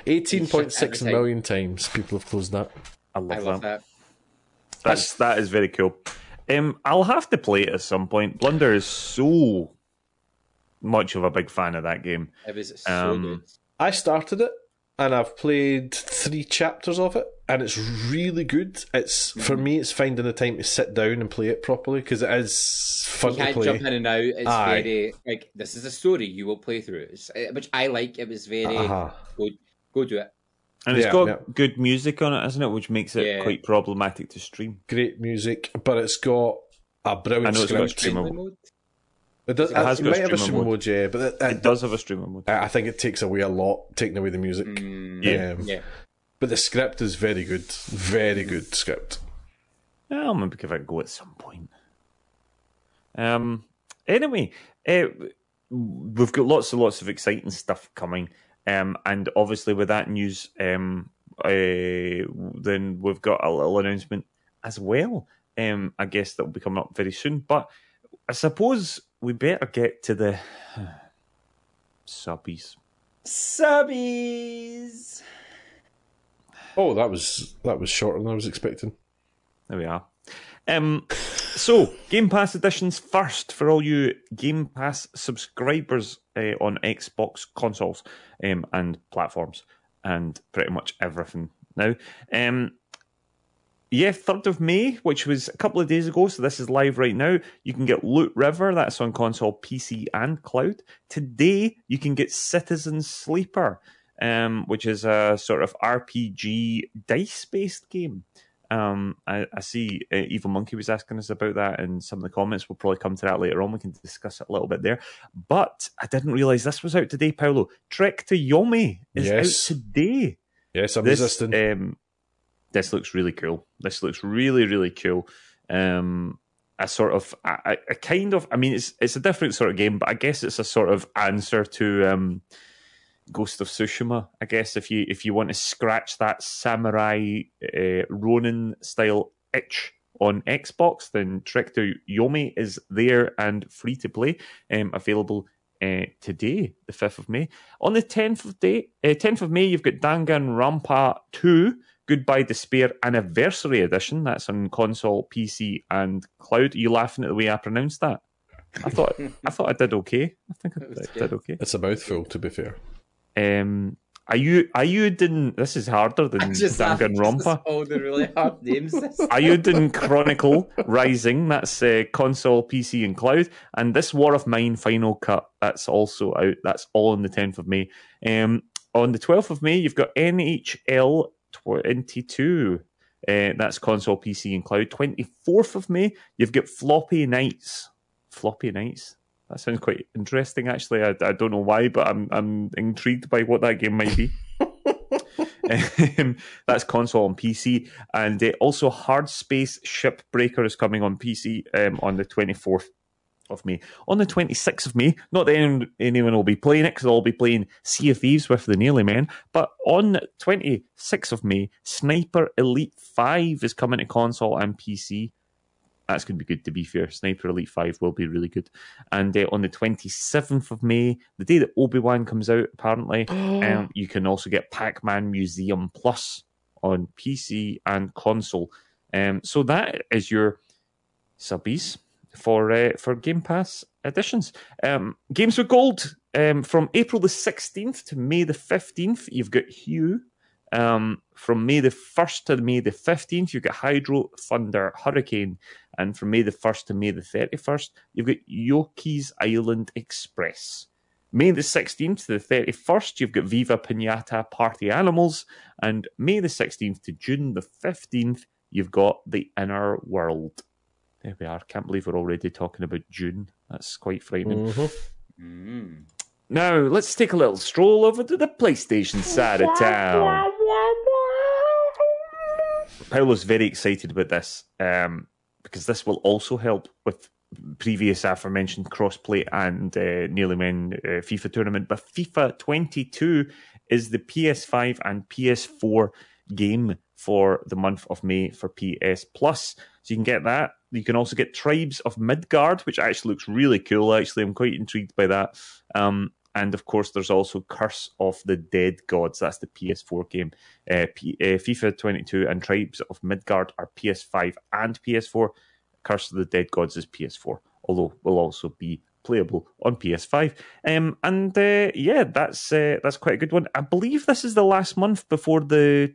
18.6 million times people have closed that. I love that. That is very cool. I'll have to play it at some point. Blunder is so much of a big fan of that game. It was so good. I started it, and I've played 3 chapters of it, and it's really good. It's for me, it's finding the time to sit down and play it properly, because it is fun to play. You can't jump in and out. It's very like, this is a story you will play through, which I like. It was very go do it, and it's got good music on it, isn't it? Which makes it quite problematic to stream. Great music, but it's got a brilliant streaming mode. It might have a streamer mode, yeah, but it does have a streamer mode. I think it takes away a lot, taking away the music. But the script is very good. Very good script. I'll maybe give it a go at some point. Anyway, we've got lots and lots of exciting stuff coming. And obviously with that news, then we've got a little announcement as well. I guess that will be coming up very soon. But I suppose we better get to the subbies. Subbies. Oh, that was shorter than I was expecting. There we are. So, Game Pass editions first for all you Game Pass subscribers on Xbox consoles and platforms and pretty much everything now. Yeah, 3rd of May, which was a couple of days ago, so this is live right now. You can get Loot River, that's on console, PC and cloud. Today, you can get Citizen Sleeper, which is a sort of RPG dice-based game. I see Evil Monkey was asking us about that in some of the comments. We'll probably come to that later on. We can discuss it a little bit there. But I didn't realise this was out today, Paolo. Trek to Yomi is out today. Yes, I'm resisting. This looks really cool. This looks really, really cool. It's a different sort of game, but I guess it's a sort of answer to Ghost of Tsushima, I guess, if you want to scratch that samurai Ronin style itch on Xbox, then Trek to Yomi is there and free to play, available today, the 5th of May. On the 10th of May, you've got Danganronpa 2, Goodbye Despair Anniversary Edition. That's on console, PC, and cloud. Are you laughing at the way I pronounced that? I thought I did okay. I think I did okay. It's a mouthful, to be fair. Ayudin, this is harder than Danganronpa. All the really hard names. Ayudin Chronicle Rising, that's console, PC, and cloud. And This War of Mine Final Cut, that's also out. That's all on the 10th of May. On the 12th of May, you've got NHL 22. That's console, PC, and cloud. 24th of May, you've got Floppy Nights. Floppy Nights. That sounds quite interesting, actually. I don't know why, but I'm intrigued by what that game might be. That's console and PC. And also Hard Space Shipbreaker is coming on PC on the 24th of May. On the 26th of May, not that anyone will be playing it, because they'll all be playing Sea of Thieves with the Nearly Men, but on 26th of May, Sniper Elite 5 is coming to console and PC. That's going to be good, to be fair. Sniper Elite 5 will be really good. And on the 27th of May, the day that Obi-Wan comes out, apparently, you can also get Pac-Man Museum Plus on PC and console. So that is your subbies for Game Pass editions. Games with Gold, from April the 16th to May the 15th, you've got Hue. From May the 1st to May the 15th, you've got Hydro, Thunder, Hurricane. And from May the 1st to May the 31st, you've got Yoki's Island Express. May the 16th to the 31st, you've got Viva Pinata Party Animals. And May the 16th to June the 15th, you've got The Inner World. There we are. Can't believe we're already talking about June. That's quite frightening. Mm-hmm. Mm. Now, let's take a little stroll over to the PlayStation side of town. Paolo's very excited about this because this will also help with previous aforementioned crossplay and Nearly Men FIFA tournament. But FIFA 22 is the PS5 and PS4 game for the month of May for PS Plus. So you can get that. You can also get Tribes of Midgard, which actually looks really cool. Actually, I'm quite intrigued by that. And, of course, there's also Curse of the Dead Gods. That's the PS4 game. FIFA 22 and Tribes of Midgard are PS5 and PS4. Curse of the Dead Gods is PS4, although will also be playable on PS5. That's quite a good one. I believe this is the last month before the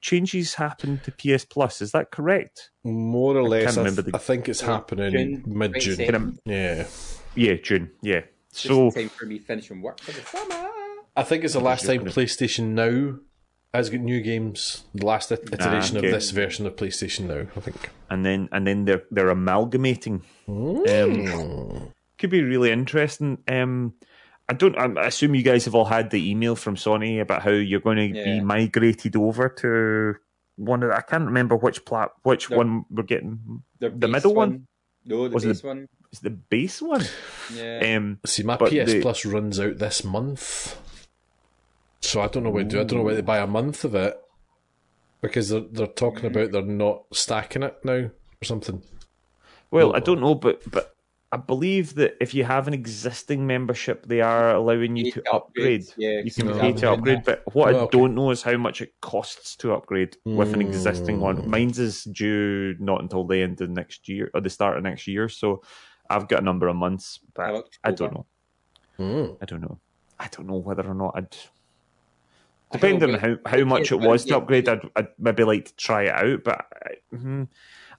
changes happen to PS Plus. Is that correct? More or less. I think it's happening mid-June. Yeah. Yeah, June. Yeah. So time for me finishing work for the summer. I think it's the last time PlayStation Now has got new games. The last iteration of this version of PlayStation Now, I think. And then they're amalgamating. Could be really interesting. I assume you guys have all had the email from Sony about how you're going to be migrated over to one of the, I can't remember which one we're getting. The middle one? No, the base one. It's the base one. Yeah. See, my PS Plus runs out this month, so I don't know what to do. I don't know whether to buy a month of it because they're talking about they're not stacking it now or or something? Well, I don't know, but I believe that if you have an existing membership, they are allowing you to upgrade. Yeah, you can pay to upgrade, but what I don't know is how much it costs to upgrade with an existing one. Mine's is due not until the end of next year, or the start of next year, so I've got a number of months, but I don't know. I don't know whether or not I'd... Depending on how much it was to upgrade, I'd maybe like to try it out, but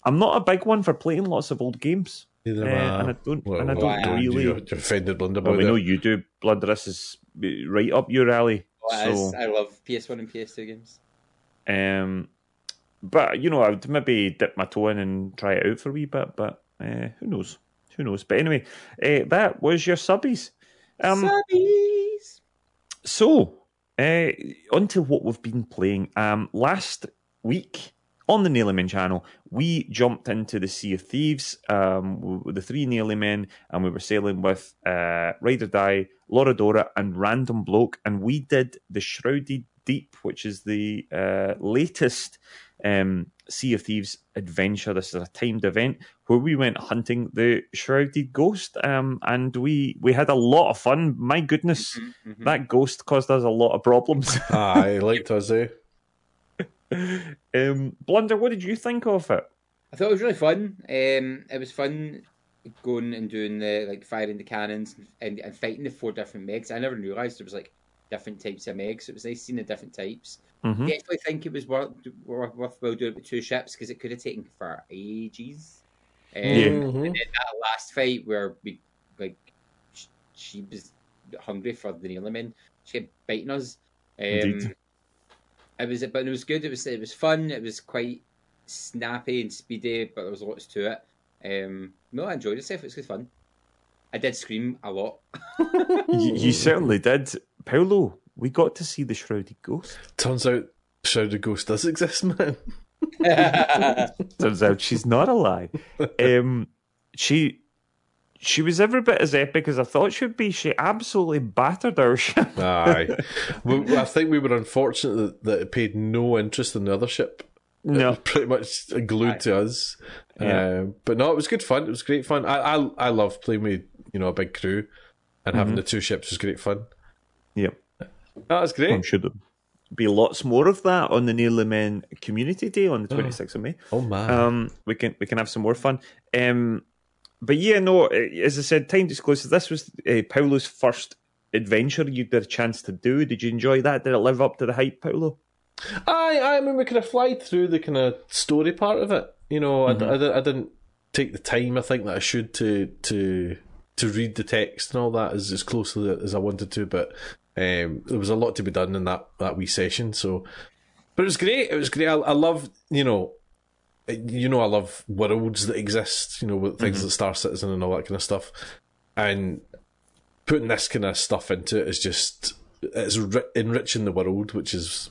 I'm not a big one for playing lots of old games. And I don't really... You're offended, Blunderboy. Well, we know you do. Blunder, this is right up your alley. Well, so, I love PS1 and PS2 games. But, you know, I would maybe dip my toe in and try it out for a wee bit, but who knows? Who knows? But anyway, that was your subbies. Subbies! So... on to what we've been playing. Last week on the Nearly Men channel, we jumped into the Sea of Thieves, the three Nearly Men, and we were sailing with Ride or Die, Loradora, and Random Bloke, and we did the Shrouded Deep, which is the latest Sea of Thieves adventure. This is a timed event where we went hunting the Shrouded Ghost, and we had a lot of fun. My goodness, that ghost caused us a lot of problems. Aye, liked us, eh? Blunder, what did you think of it? I thought it was really fun. It was fun going and doing the firing the cannons and fighting the four different megs. I never realised there was different types of megs. It was nice seeing the different types. I actually think it was worthwhile doing it with two ships because it could have taken for ages. And then that last fight where we she was hungry for the Nearly Men. She kept biting us. But it was good. It was fun. It was quite snappy and speedy, but there was lots to it. No, I enjoyed it. It was good fun. I did scream a lot. You certainly did, Paolo. We got to see the Shrouded Ghost. Turns out Shrouded Ghost does exist, man. Turns out she's not alive. She was every bit as epic as I thought she'd be. She absolutely battered our ship. Aye. I think we were unfortunate that it paid no interest in the other ship. No. It was pretty much glued to us. Yeah. But no, it was good fun. It was great fun. I love playing with, you know, a big crew, and having the two ships was great fun. Yeah. That's great. I'm sure there'll be lots more of that on the Nearly Men Community Day on the 26th of May. Oh man, we can have some more fun. But yeah, no, as I said, timed exclusive. This was Paolo's first adventure you got a chance to do. Did you enjoy that? Did it live up to the hype, Paolo? I mean, we kind of flied through the kind of story part of it. You know, I didn't take the time I think that I should to read the text and all that as closely as I wanted to, but. There was a lot to be done in that wee session, but it was great. It was great. I love, you know, I love worlds that exist, you know, with things like Star Citizen and all that kind of stuff. And putting this kind of stuff into it is just enriching the world, which is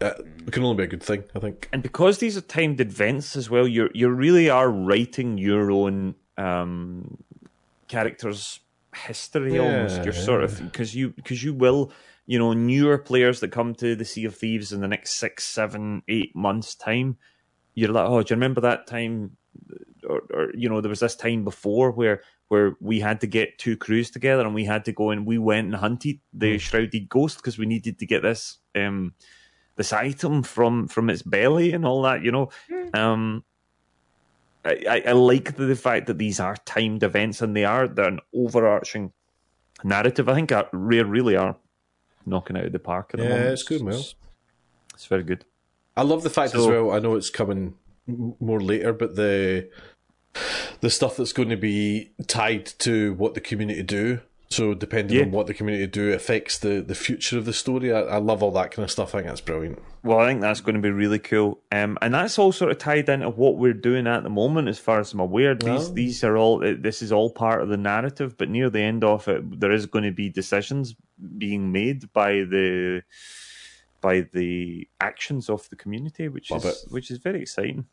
it can only be a good thing, I think. And because these are timed events as well, you really are writing your own characters. History, almost. You're sort of because you will, you know, newer players that come to the Sea of Thieves in the next 6, 7, 8 months time, you're like, oh, do you remember that time, or you know, there was this time before where we had to get two crews together and we had to go and we went and hunted the Shrouded Ghost because we needed to get this item from its belly and all that, you know. I like the fact that these are timed events and they're an overarching narrative. I think they really are knocking out of the park at the moment. Yeah, it's good, Will. It's very good. I love the fact as well, I know it's coming more later, but the stuff that's going to be tied to what the community do. So depending on what the community do affects the future of the story. I love all that kind of stuff. I think that's brilliant. Well, I think that's going to be really cool. And that's all sort of tied into what we're doing at the moment, as far as I'm aware. These are all, this is all part of the narrative, but near the end of it, there is going to be decisions being made by the actions of the community, which is very exciting.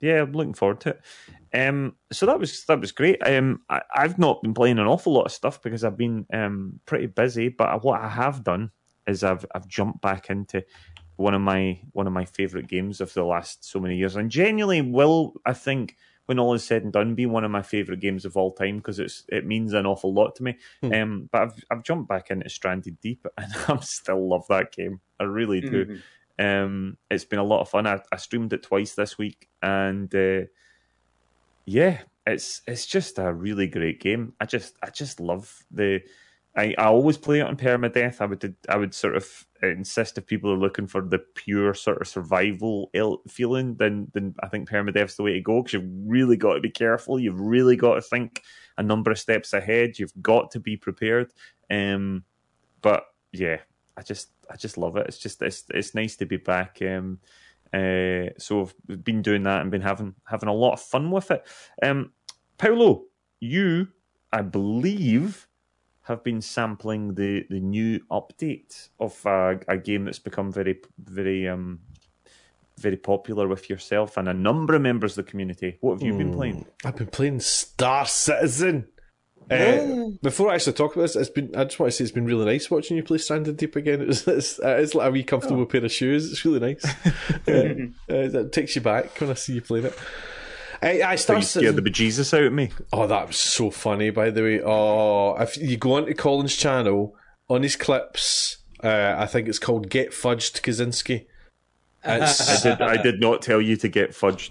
Yeah, I'm looking forward to it. So that was great. I've not been playing an awful lot of stuff because I've been pretty busy. But what I have done is I've jumped back into one of my favourite games of the last so many years, and genuinely will, I think, when all is said and done, be one of my favourite games of all time, because it means an awful lot to me. But I've jumped back into Stranded Deep, and I still love that game. I really do. It's been a lot of fun. I streamed it twice this week, and yeah, it's just a really great game. I just love the. I always play it on permadeath. I would sort of insist, if people are looking for the pure sort of survival feeling, then I think permadeath's the way to go, because you've really got to be careful. You've really got to think a number of steps ahead. You've got to be prepared. But yeah, I just love it. It's nice to be back. So I've been doing that and been having a lot of fun with it. Paolo, you, I believe, have been sampling the new update of a game that's become very, very popular with yourself and a number of members of the community. What have you been playing? I've been playing Star Citizen. Before I actually talk about this, I just want to say it's been really nice watching you play Stranded Deep again. It's like a wee comfortable pair of shoes. It's really nice. It takes you back when I see you playing it. I started scared the bejesus out of me. Oh, that was so funny, by the way. Oh, if you go onto Colin's channel, on his clips, I think it's called Get Fudged Kaczynski. I did not tell you to get fudged.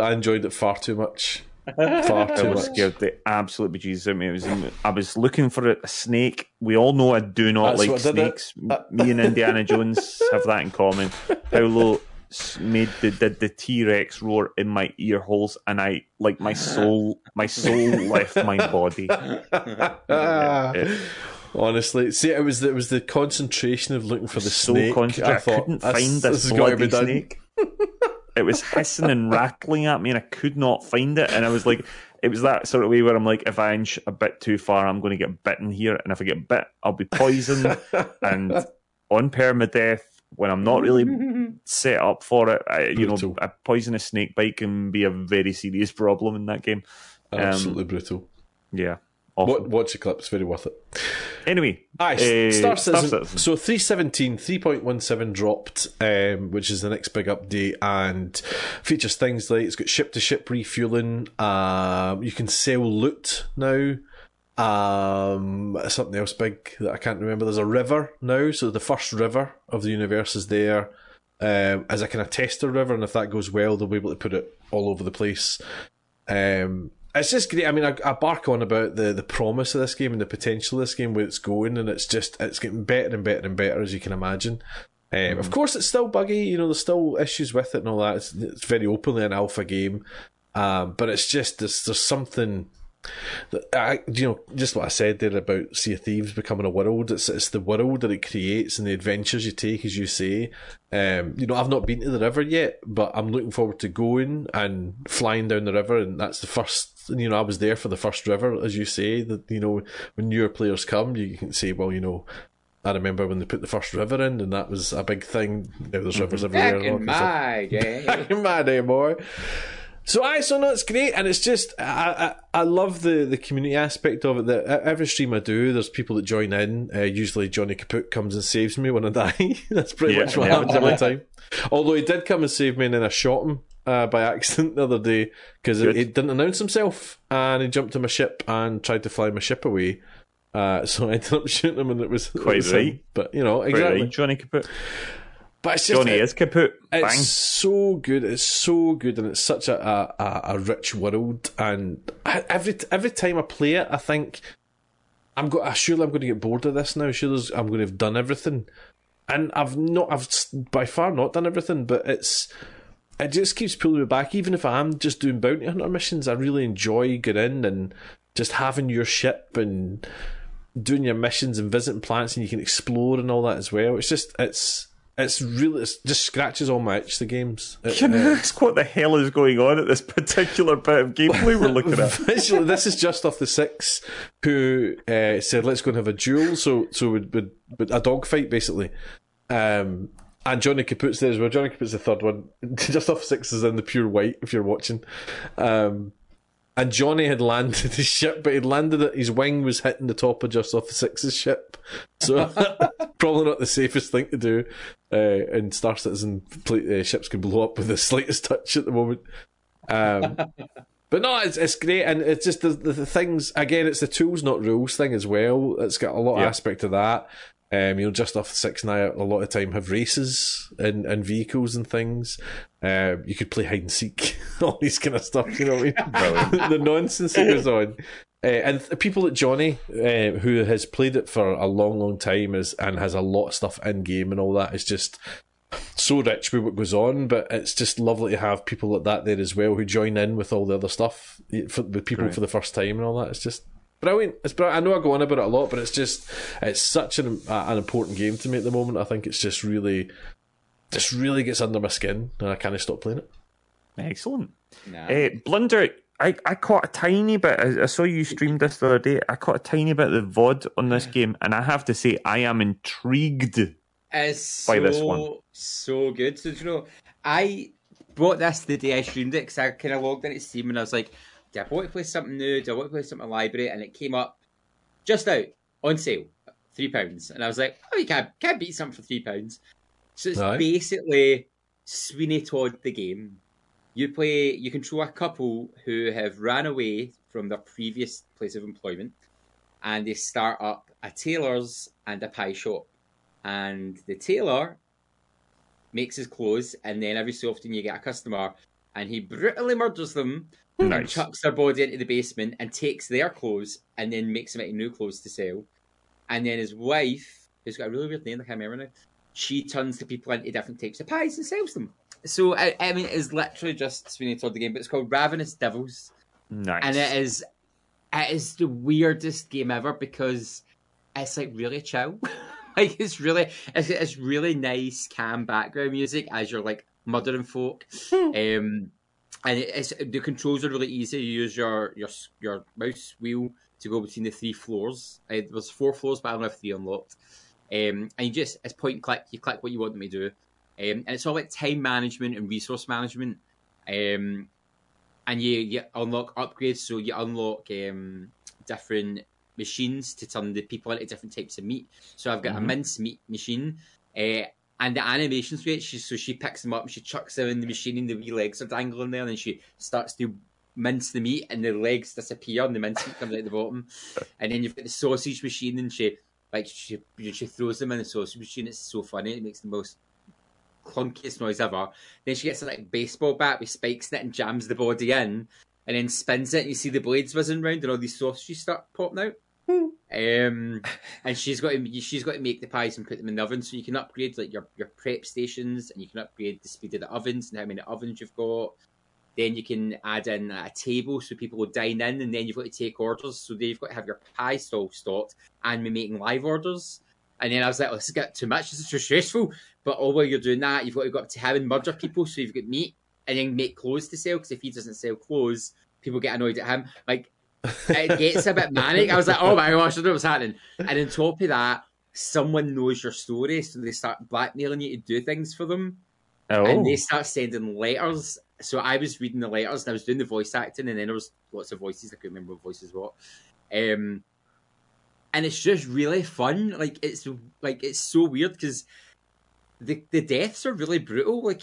I enjoyed it far too much. I was scared the absolute bejesus out of me. I was looking for a snake. We all know I do not like snakes. Me and Indiana Jones have that in common. Paolo did the T-Rex roar in my ear holes, and I, like, my soul left my body. Honestly, see, it was the concentration of looking for the snake. I thought, couldn't find this bloody snake. It was hissing and rattling at me, and I could not find it. And I was like, it was that sort of way where I'm like, if I inch a bit too far, I'm going to get bitten here, and if I get bit, I'll be poisoned and on permadeath. When I'm not really set up for it, brutal. A poisonous snake bite can be a very serious problem in that game. Absolutely brutal. Yeah. Watch the clip. It's very worth it. Anyway. Star Citizen. So 3.17, 3.17 dropped, which is the next big update, and features things like, it's got ship-to-ship refueling. You can sell loot now. Something else big that I can't remember. There's a river now, so the first river of the universe is there, as a kind of tester river, and if that goes well, they'll be able to put it all over the place. It's just great. I mean, I bark on about the promise of this game and the potential of this game, where it's going, and it's getting better and better and better, as you can imagine. Of course, it's still buggy. There's still issues with it and all that. It's very openly an alpha game, but it's just there's something. Just what I said there about Sea of Thieves becoming a world. It's the world that it creates and the adventures you take, as you say. I've not been to the river yet, but I'm looking forward to going and flying down the river. And that's the first. I was there for the first river, as you say. That when newer players come, you can say, well, I remember when they put the first river in, and that was a big thing. Now there's rivers everywhere. Back in my day, boy. So no, it's great, and it's just I love the community aspect of it. That every stream I do, there's people that join in. Usually Johnny Kaput comes and saves me when I die. That's pretty much what happens every time. Although he did come and save me, and then I shot him by accident the other day, because he didn't announce himself, and he jumped to my ship and tried to fly my ship away. So I ended up shooting him, and it was quite right. But exactly right, Johnny Kaput. But it's just, Johnny is kaput. Bang. It's so good, and it's such a rich world. And every time I play it, I think surely I'm going to get bored of this now. Surely I'm going to have done everything, and I've by far not done everything. But it just keeps pulling me back. Even if I am just doing bounty hunter missions, I really enjoy getting in and just having your ship and doing your missions and visiting planets, and you can explore and all that as well. It just scratches all my itch, the games. Can I ask what the hell is going on at this particular bit of gameplay we're looking at? Visually, this is Just Off the Six, who said, let's go and have a duel, so we'd a dogfight, basically. And Johnny Kaput's there as well. Johnny Kaput's the third one. Just Off Six is in the pure white, if you're watching. And Johnny had landed his ship, but he'd landed it, his wing was hitting the top of Just Off Six's ship. So probably not the safest thing to do. And Star Citizen ships can blow up with the slightest touch at the moment. But no, it's great. And it's just the things, again, it's the tools, not rules thing as well. It's got a lot of aspect of that. You know, Just Off Six now, a lot of time have races and vehicles and things. You could play hide and seek, all these kind of stuff, you know what I mean? The nonsense that goes on. And people like Johnny, who has played it for a long, long time and has a lot of stuff in game and all that, is just so rich with what goes on. But it's just lovely to have people like that there as well who join in with all the other stuff, with people for the first time and all that. It's just brilliant. It's brilliant. I know I go on about it a lot, but it's just, it's such an important game to me at the moment. I think it's just really gets under my skin, and I can't stop playing it. Excellent. Nah. Blunder, I caught a tiny bit. I saw you stream this the other day. I caught a tiny bit of the VOD on this game, and I have to say, I am intrigued by this one. So good. So, you know, I bought this the day I streamed it, because I kind of logged in at Steam, and I was like, do I want to play something new? Do I want to play something in the library? And it came up just out on sale, £3. And I was like, oh, you can't beat something for £3. So it's basically Sweeney Todd the game. You control a couple who have ran away from their previous place of employment, and they start up a tailor's and a pie shop. And the tailor makes his clothes, and then every so often you get a customer, and he brutally murders them. Nice. And chucks their body into the basement and takes their clothes and then makes them into new clothes to sell. And then his wife, who's got a really weird name, I can't remember now, she turns the people into different types of pies and sells them. So, I mean, it's literally just Sweeney Todd the game, but it's called Ravenous Devils. Nice. And it is the weirdest game ever, because it's, like, really chill. Like, it's really nice, calm background music as you're, like, murdering folk. And the controls are really easy. You use your mouse wheel to go between the three floors. There's 4 floors, but I only have 3 unlocked. And you just, it's point and click. You click what you want them to do. And it's all like time management and resource management. And you unlock upgrades. So you unlock different machines to turn the people into different types of meat. So I've got a mince meat machine. And the animation's great, so she picks them up and she chucks them in the machine, and the wee legs are dangling there, and then she starts to mince the meat, and the legs disappear, and the mince meat comes out the bottom. And then you've got the sausage machine, and she throws them in the sausage machine. It's so funny. It makes the most clunkiest noise ever. Then she gets a like baseball bat with spikes in it and jams the body in, and then spins it, and you see the blades whizzing round, and all these sausages start popping out. And she's got to make the pies and put them in the oven, so you can upgrade like your prep stations, and you can upgrade the speed of the ovens and how many ovens you've got. Then you can add in a table so people will dine in, and then you've got to take orders, so then you've got to have your pie stall stocked and be making live orders. And then I was like, this has got too much, this is too stressful. But all while you're doing that, you've got to go up to him and murder people, so you've got meat, and then make clothes to sell, because if he doesn't sell clothes, people get annoyed at him. Like, it gets a bit manic. I was like, oh my gosh, I don't know what's happening. And on top of that, someone knows your story, so they start blackmailing you to do things for them. Oh. And they start sending letters. So I was reading the letters, and I was doing the voice acting, and then there was lots of voices. I couldn't remember what voices what. And it's just really fun. It's so weird, because the deaths are really brutal. Like,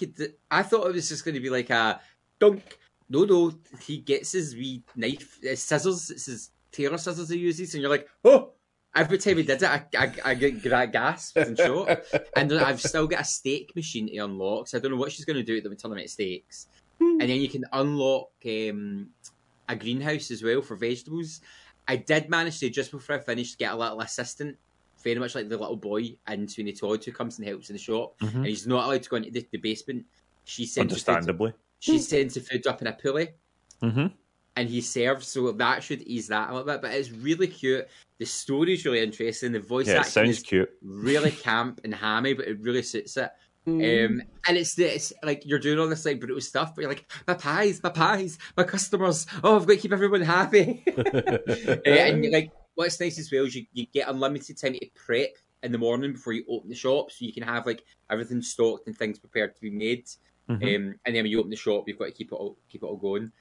I thought it was just going to be like a dunk. No, he gets his wee knife, his scissors, it's his terror scissors he uses, and you're like, oh! Every time he did it, I get gasped and shocked. And I've still got a steak machine to unlock, so I don't know what she's going to do with them and turn them into steaks. And then you can unlock a greenhouse as well for vegetables. I did manage to, just before I finished, get a little assistant, very much like the little boy in Sweeney Todd who comes and helps in the shop, and he's not allowed to go into the basement. Understandably. She sends the food up in a pulley, and he serves, so that should ease that a little bit. But it's really cute. The story's really interesting. The voice acting is cute. Really camp and hammy, but it really suits it. And it's like you're doing all this like brutal stuff, but you're like, my pies, my customers. Oh, I've got to keep everyone happy. And you're like, what's nice as well is you get unlimited time to prep in the morning before you open the shop, so you can have like everything stocked and things prepared to be made. And then when you open the shop, you've got to keep it all going.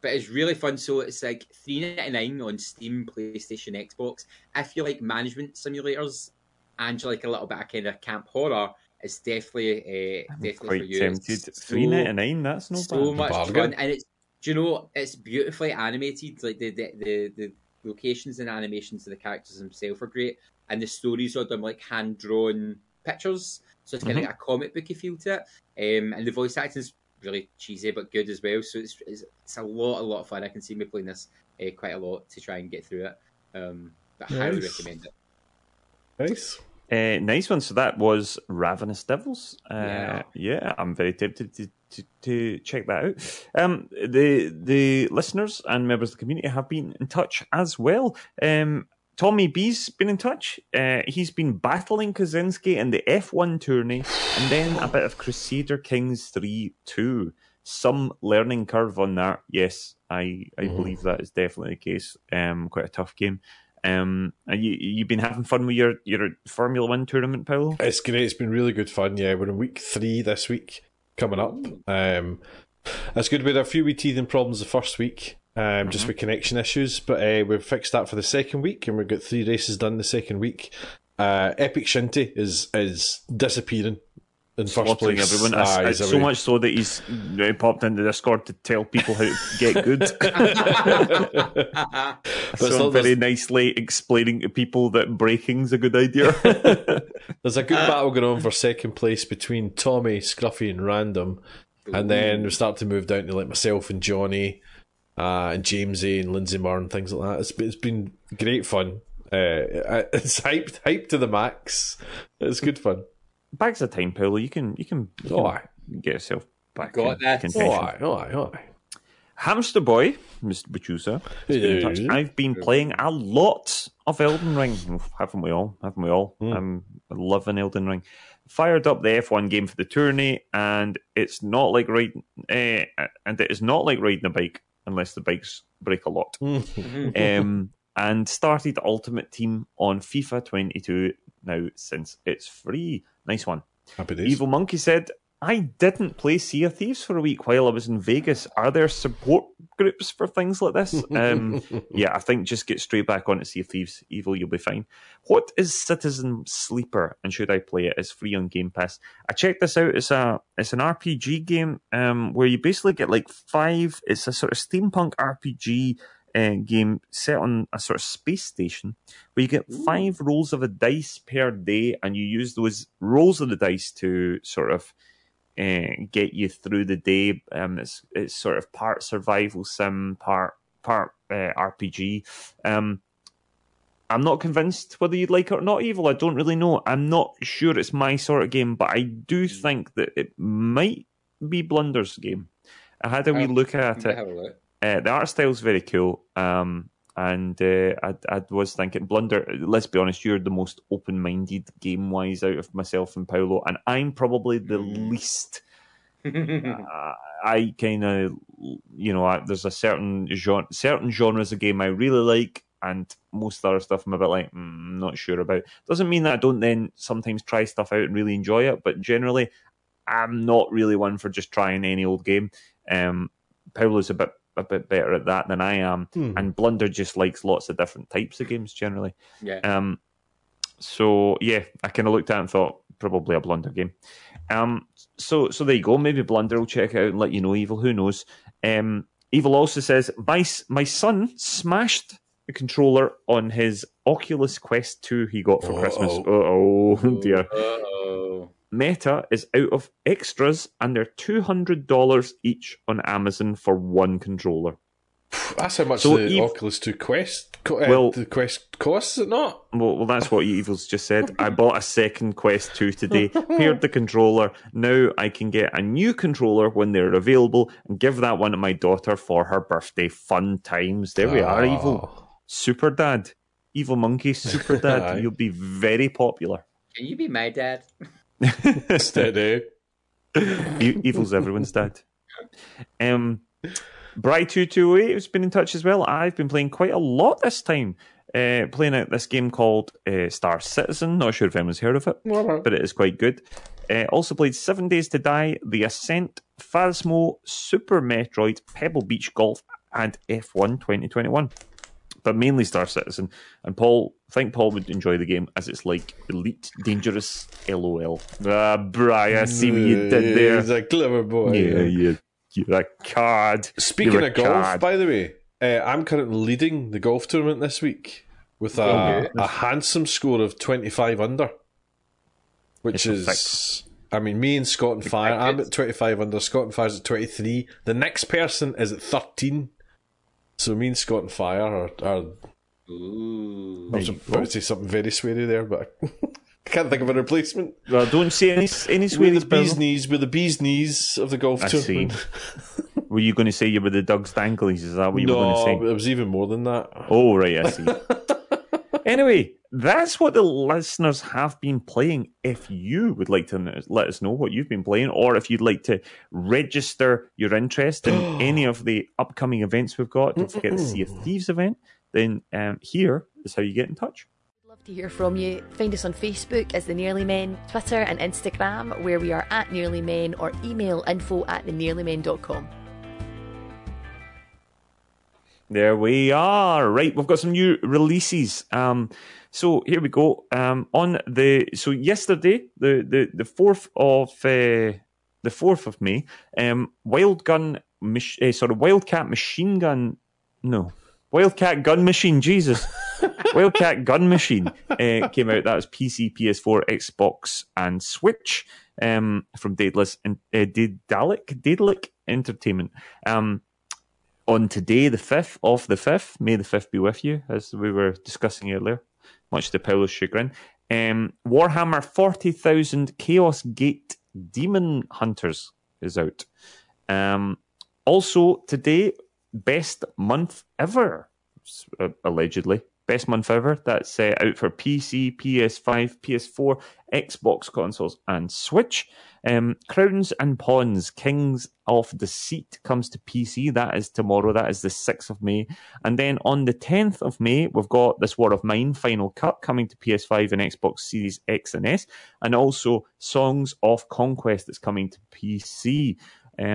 But it's really fun. So it's like $3.99 on Steam, PlayStation, Xbox. If you like management simulators and you like a little bit of kind of camp horror, it's definitely for you. I'm quite tempted. $3.99, that's no bad. So much fun. And it's, do you know, it's beautifully animated. Like the locations and animations of the characters themselves are great. And the stories are done like hand-drawn pictures. So it's kind of like a comic booky feel to it. And the voice acting is really cheesy but good as well. So it's a lot of fun. I can see me playing this quite a lot to try and get through it. But I highly recommend it. Nice. Nice one. So that was Ravenous Devils. Yeah, I'm very tempted to check that out. The listeners and members of the community have been in touch as well. Tommy B's been in touch. He's been battling Kaczynski in the F1 tourney and then a bit of Crusader Kings 3-2. Some learning curve on that. Yes, I believe that is definitely the case. Quite a tough game. You've been having fun with your Formula 1 tournament, Paolo? It's great. It's been really good fun, yeah. We're in week 3 this week, coming up. That's good. We had a few wee teething problems the first week, just with connection issues, but we've fixed that for the second week, and we've got 3 races done the second week. Epic Shinty is disappearing in first place. Everyone. It's so much so that he's popped into Discord to tell people how to get good. So very nicely explaining to people that breaking's a good idea. There's a good battle going on for second place between Tommy, Scruffy and Random, and then we start to move down to like myself and Johnny and Jamesy and Lindsay Marr and things like that. It's been great fun. It's hype to the max. It's good fun. Bags of time, Paolo. You can get yourself back. Got that. All right. Hamster Boy, Mr. Bachusa, I've been playing a lot of Elden Ring. Haven't we all? I'm loving Elden Ring. Fired up the F1 game for the tourney, and it's not like riding a bike unless the bikes break a lot. And started Ultimate Team on FIFA 22 now since it's free. Nice one. Happy days. Evil Monkey said, I didn't play Sea of Thieves for a week while I was in Vegas. Are there support groups for things like this? Yeah, I think just get straight back on to Sea of Thieves. Evil, you'll be fine. What is Citizen Sleeper and should I play it? It's free on Game Pass. I checked this out. It's an RPG game where you basically get like 5. It's a sort of steampunk RPG game set on a sort of space station where you get 5 rolls of a dice per day, and you use those rolls of the dice to sort of get you through the day. It's sort of part survival sim, part RPG. I'm not convinced whether you'd like it or not, Evil. I don't really know. I'm not sure it's my sort of game, but I do think that it might be Blunder's game. I had a wee look at it. Have a look. The art style's very cool, and I was thinking, Blunder, let's be honest, you're the most open-minded game-wise out of myself and Paolo, and I'm probably the least... I kind of, you know, there's a certain genres of game I really like, and most other stuff I'm a bit like, not sure about. Doesn't mean that I don't then sometimes try stuff out and really enjoy it, but generally, I'm not really one for just trying any old game. Paolo's a bit better at that than I am, and Blunder just likes lots of different types of games generally. Yeah. So yeah, I kind of looked at it and thought probably a Blunder game. So there you go. Maybe Blunder will check it out and let you know. Evil, who knows? Evil also says my son smashed the controller on his Oculus Quest 2 he got for Christmas. Oh dear. Uh-oh. Meta is out of extras, and they're $200 each on Amazon for one controller. That's how much Oculus 2 Quest the Quest costs, is it not? Well, that's what Evil's just said. I bought a second Quest 2 today, paired the controller. Now I can get a new controller when they're available and give that one to my daughter for her birthday. Fun times. There we are, Evil. Super Dad. Evil Monkey, Super Dad. You'll be very popular. Can you be my dad? Steady. Evil's everyone's dad. Bry228 has been in touch as well. I've been playing quite a lot this time, playing out this game called Star Citizen. Not sure if anyone's heard of it, but it is quite good. Also played 7 Days to Die, The Ascent, Phasmo, Super Metroid, Pebble Beach Golf, and F1 2021, but mainly Star Citizen. And Paul, I think Paul would enjoy the game as it's like elite, dangerous, LOL. Ah, Brian, I see what you did there. He's a clever boy. Yeah, yeah. You're a card. Speaking of golf, by the way, I'm currently leading the golf tournament this week with a handsome score of 25 under, which is... I mean, me and Scott and Fire, I'm at 25 under, Scott and Fire's at 23. The next person is at 13. So me and Scott and Fire are I was about to say something very sweary there, but I can't think of a replacement. Well, don't say any sweary. We're the bee's knees, of the golf tournament. See. Were you going to say you were the Doug's Danglies? Is that what you were going to say? No, it was even more than that. Oh, right, I see. Anyway, that's what the listeners have been playing. If you would like to let us know what you've been playing, or if you'd like to register your interest in any of the upcoming events we've got, don't forget the Sea of Thieves event, then here is how you get in touch. We'd love to hear from you. Find us on Facebook as The Nearly Men, Twitter and Instagram, where we are at Nearly Men, or email info@thenearlymen.com. There we are. Right, we've got some new releases. So here we go. Yesterday, the 4th of May, Wildcat Gun Machine, Jesus. Wildcat Gun Machine came out. That was PC, PS4, Xbox, and Switch from Daedalic Entertainment. On today, the 5th of the 5th, may the 5th be with you, as we were discussing earlier, much to Paolo's chagrin. Warhammer 40,000 Chaos Gate Demon Hunters is out. Also today, best month ever, allegedly. Best month ever, that's out for PC, PS5, PS4, Xbox consoles and Switch. Crowns and Pawns, Kings of Deceit comes to PC. That is tomorrow. That is the 6th of May. And then on the 10th of May, we've got This War of Mine Final Cut coming to PS5 and Xbox Series X and S. And also Songs of Conquest that's coming to PC.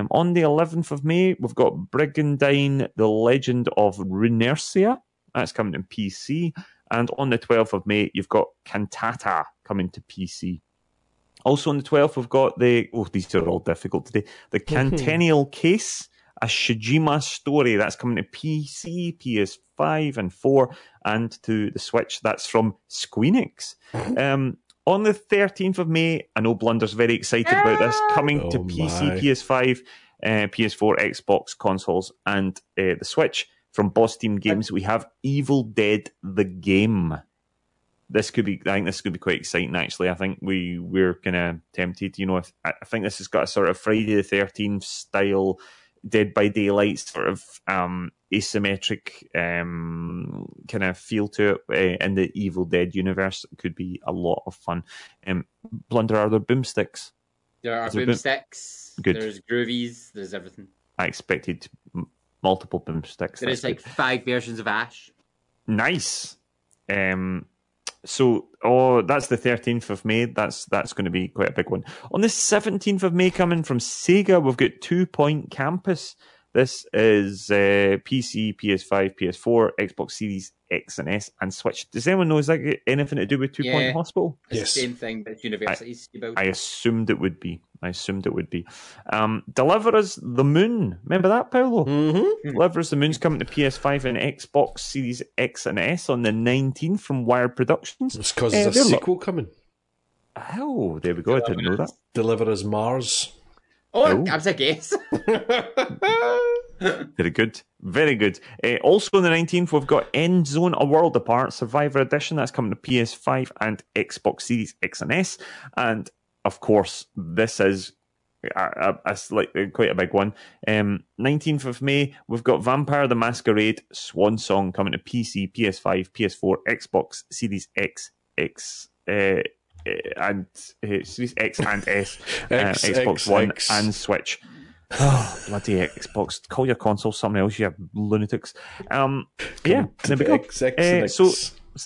On the 11th of May, we've got Brigandine, The Legend of Runertia. That's coming to PC. And on the 12th of May, you've got Cantata coming to PC. Also on the 12th, we've got these are all difficult today. The Centennial Case, a Shijima Story. That's coming to PC, PS5 and 4, and to the Switch. That's from Squeenix. On the 13th of May, I know Blunder's very excited about this, coming to PC, PS5, PS4, Xbox, consoles, and the Switch. From Boss Team Games, we have Evil Dead the Game. I think this could be quite exciting, actually. I think we're kind of tempted, I think this has got a sort of Friday the 13th style, Dead by Daylight sort of asymmetric kind of feel to it in the Evil Dead universe. It could be a lot of fun. Blunder, are there boomsticks? There are boomsticks. Good. There's groovies. There's everything. I expected multiple boomsticks. There's like 5 versions of Ash. Nice. So that's the 13th of May. That's going to be quite a big one. On the 17th of May, coming from Sega, we've got 2 Point Campus. This is PC, PS5, PS4, Xbox Series X and S, and Switch. Does anyone know, is that anything to do with Two Point Hospital? Yes. The same thing, but universities. I assumed it would be. Deliver Us the Moon. Remember that, Paolo? Mm-hmm. Deliver Us the Moon's coming to PS5 and Xbox Series X and S on the 19th from Wired Productions. It's because there's a sequel coming. Oh, there we go. I didn't know that. Deliver Us Mars. Oh, that's a guess. Very good. Very good. Also on the 19th, we've got End Zone, A World Apart, Survivor Edition. That's coming to PS5 and Xbox Series X and S. And, of course, this is quite a big one. 19th of May, we've got Vampire the Masquerade Swan Song coming to PC, PS5, PS4, Xbox Series X and S, Xbox One and Switch. Oh, bloody Xbox. Call your console something else, you lunatics. There we go. So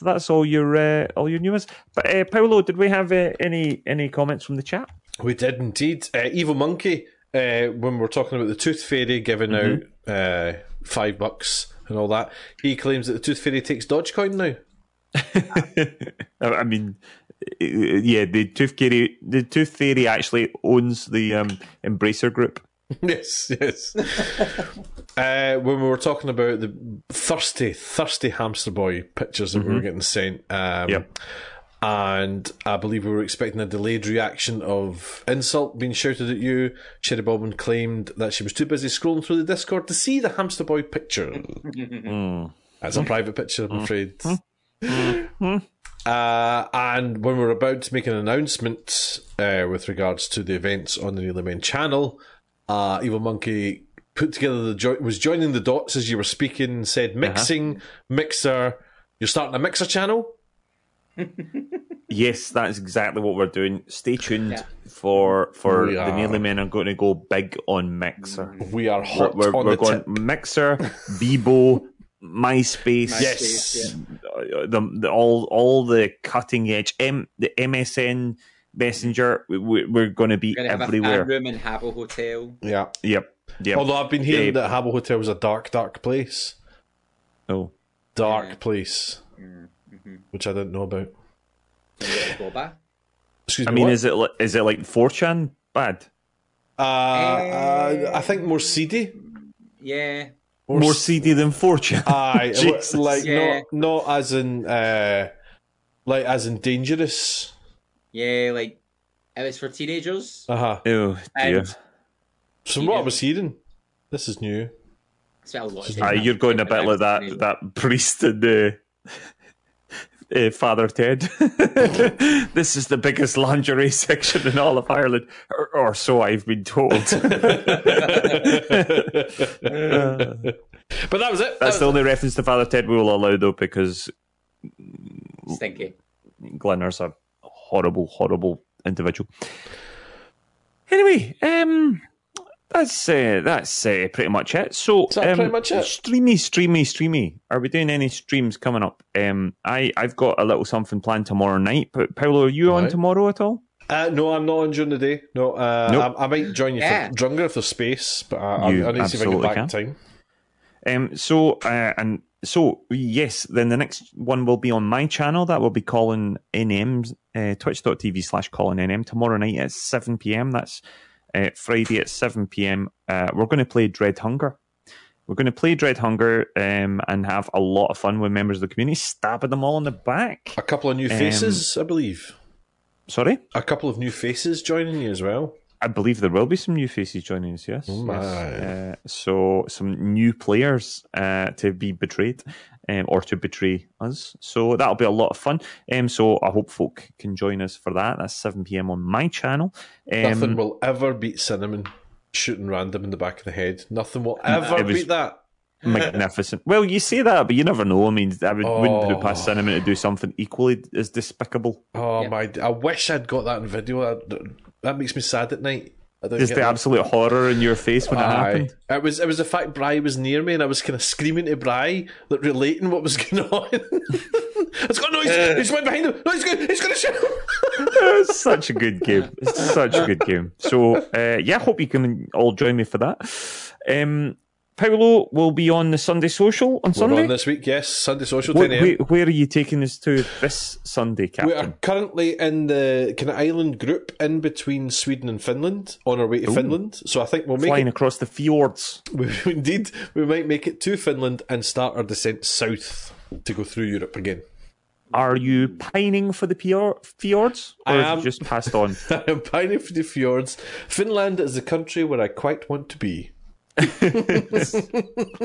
that's all your new ones. But Paolo, did we have any comments from the chat? We did indeed. Evil Monkey when we're talking about the Tooth Fairy giving out $5 and all that, he claims that the Tooth Fairy takes Dogecoin now. I mean, yeah, the Tooth Fairy actually owns the Embracer Group. Yes, yes. When we were talking about the thirsty hamster boy pictures that we were getting sent, and I believe we were expecting a delayed reaction of insult being shouted at you, Sherry Bobbin claimed that she was too busy scrolling through the Discord to see the hamster boy picture. That's a private picture, I'm afraid. And when we were about to make an announcement with regards to the events on the Nearly Men channel, Evil Monkey put together was joining the dots as you were speaking and said, Mixer, you're starting a Mixer channel? Yes, that's exactly what we're doing. Stay tuned for the Nearly Men are going to go big on Mixer. We are hot on the going tip. Mixer, Bebo, MySpace, all the cutting edge, the MSN Messenger, we're going to be everywhere. Have a fan room in Habbo Hotel. Yeah. Yep. Yep. Although I've been hearing that Habbo Hotel was a dark, dark place. Oh. Dark place. Which I didn't know about. Excuse me. I mean, is it like 4chan bad? I think more seedy. Yeah. More seedy than 4chan. Aye. Not as in like as in dangerous. Yeah, like it was for teenagers. Oh dear. So what I was hearing, this is new. You're going a bit like that priest in the Father Ted. This is the biggest lingerie section in all of Ireland, or so I've been told. But that was it. That's the only reference to Father Ted we will allow, though, because stinky Glenner's a horrible individual. Anyway, that's pretty much it. So pretty much it? Streamy. Are we doing any streams coming up? I've got a little something planned tomorrow night. But Paolo, are you on tomorrow at all? No, I'm not on during the day. No, nope. I might join you for Drunger if there's space, but I need to see if I get back in time. So, yes, then the next one will be on my channel. That will be Colin NM, twitch.tv/ColinNM, tomorrow night at 7 p.m. That's Friday at 7 p.m. We're going to play Dread Hunger. And have a lot of fun with members of the community, stabbing them all in the back. A couple of new faces, I believe. Sorry? A couple of new faces joining you as well. I believe there will be some new faces joining us, yes. Oh my. So some new players to be betrayed or to betray us. So that'll be a lot of fun. So I hope folk can join us for that. That's 7 p.m. on my channel. Nothing will ever beat Cinnamon shooting random in the back of the head. Nothing will ever beat that. Magnificent. Well, you say that, but you never know. I mean, wouldn't put past Cinnamon to do something equally as despicable. My! I wish I'd got that in video. That makes me sad at night. Just the absolute horror in your face when it happened. It was the fact Bri was near me and I was kind of screaming to Bri, like relating what was going on. It's got noise. It's went behind him. No, it's good. It's going to show. It's such a good game. So I hope you can all join me for that. Paolo will be on the Sunday Social on Sunday. We're on this week, yes. Sunday Social, 10 a.m. Where are you taking us to this Sunday, Captain? We are currently in the kind of island group in between Sweden and Finland, on our way to Finland. So I think we'll flying across the fjords. Indeed, we might make it to Finland and start our descent south to go through Europe again. Are you pining for the fjords? Or have you just passed on? I am pining for the fjords. Finland is the country where I quite want to be.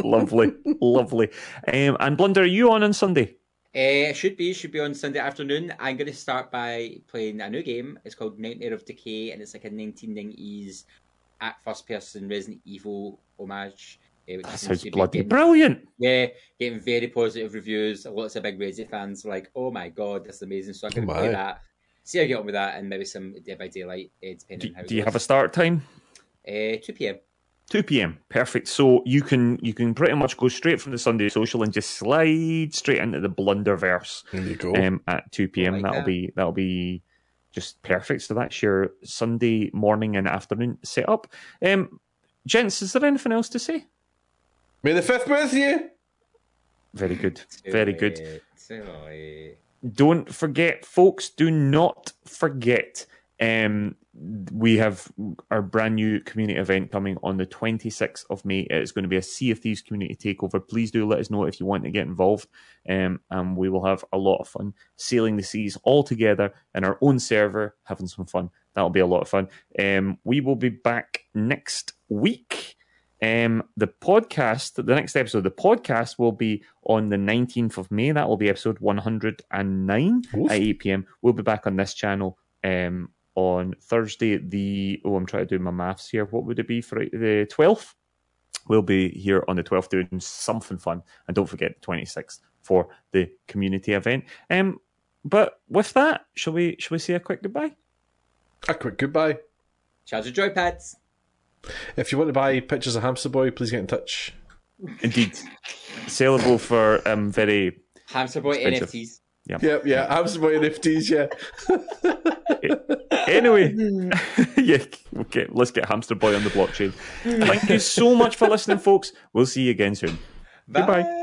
Lovely. And Blunder, are you on Sunday? Should be on Sunday afternoon. I'm going to start by playing a new game. It's called Nightmare of Decay, and it's like a 1990s first-person Resident Evil homage. That sounds bloody brilliant. Yeah, getting very positive reviews. Lots of big Resi fans are like, "Oh my god, that's amazing!" So I'm going to play that. See how I get on with that, and maybe some Dead by Daylight, depending on how it goes. Do you have a start time? 2 p.m. 2 p.m. Perfect. So you can pretty much go straight from the Sunday Social and just slide straight into the Blunderverse. There you go. At 2 p.m. That'll be just perfect. So that's your Sunday morning and afternoon setup. Gents, is there anything else to say? May the fifth be with you. Very good. Very good. Don't forget, folks, do not forget. We have our brand new community event coming on the 26th of May. It's going to be a Sea of Thieves community takeover. Please do let us know if you want to get involved. And we will have a lot of fun sailing the seas all together in our own server, having some fun. That'll be a lot of fun. We will be back next week. The podcast, the next episode of the podcast will be on the 19th of May. That will be episode 109 at 8 p.m. We'll be back on this channel on Thursday, the, I'm trying to do my maths here. What would it be for the 12th? We'll be here on the 12th doing something fun. And don't forget the 26th for the community event. But with that, shall we say a quick goodbye? A quick goodbye. Charge your joypads. If you want to buy pictures of Hamster Boy, please get in touch. Indeed. Sellable for very Hamster Boy expensive. NFTs. Yeah. Hamster Boy NFTs, yeah. Anyway, yeah, okay, let's get Hamster Boy on the blockchain. Thank you so much for listening, folks. We'll see you again soon. Bye. Goodbye.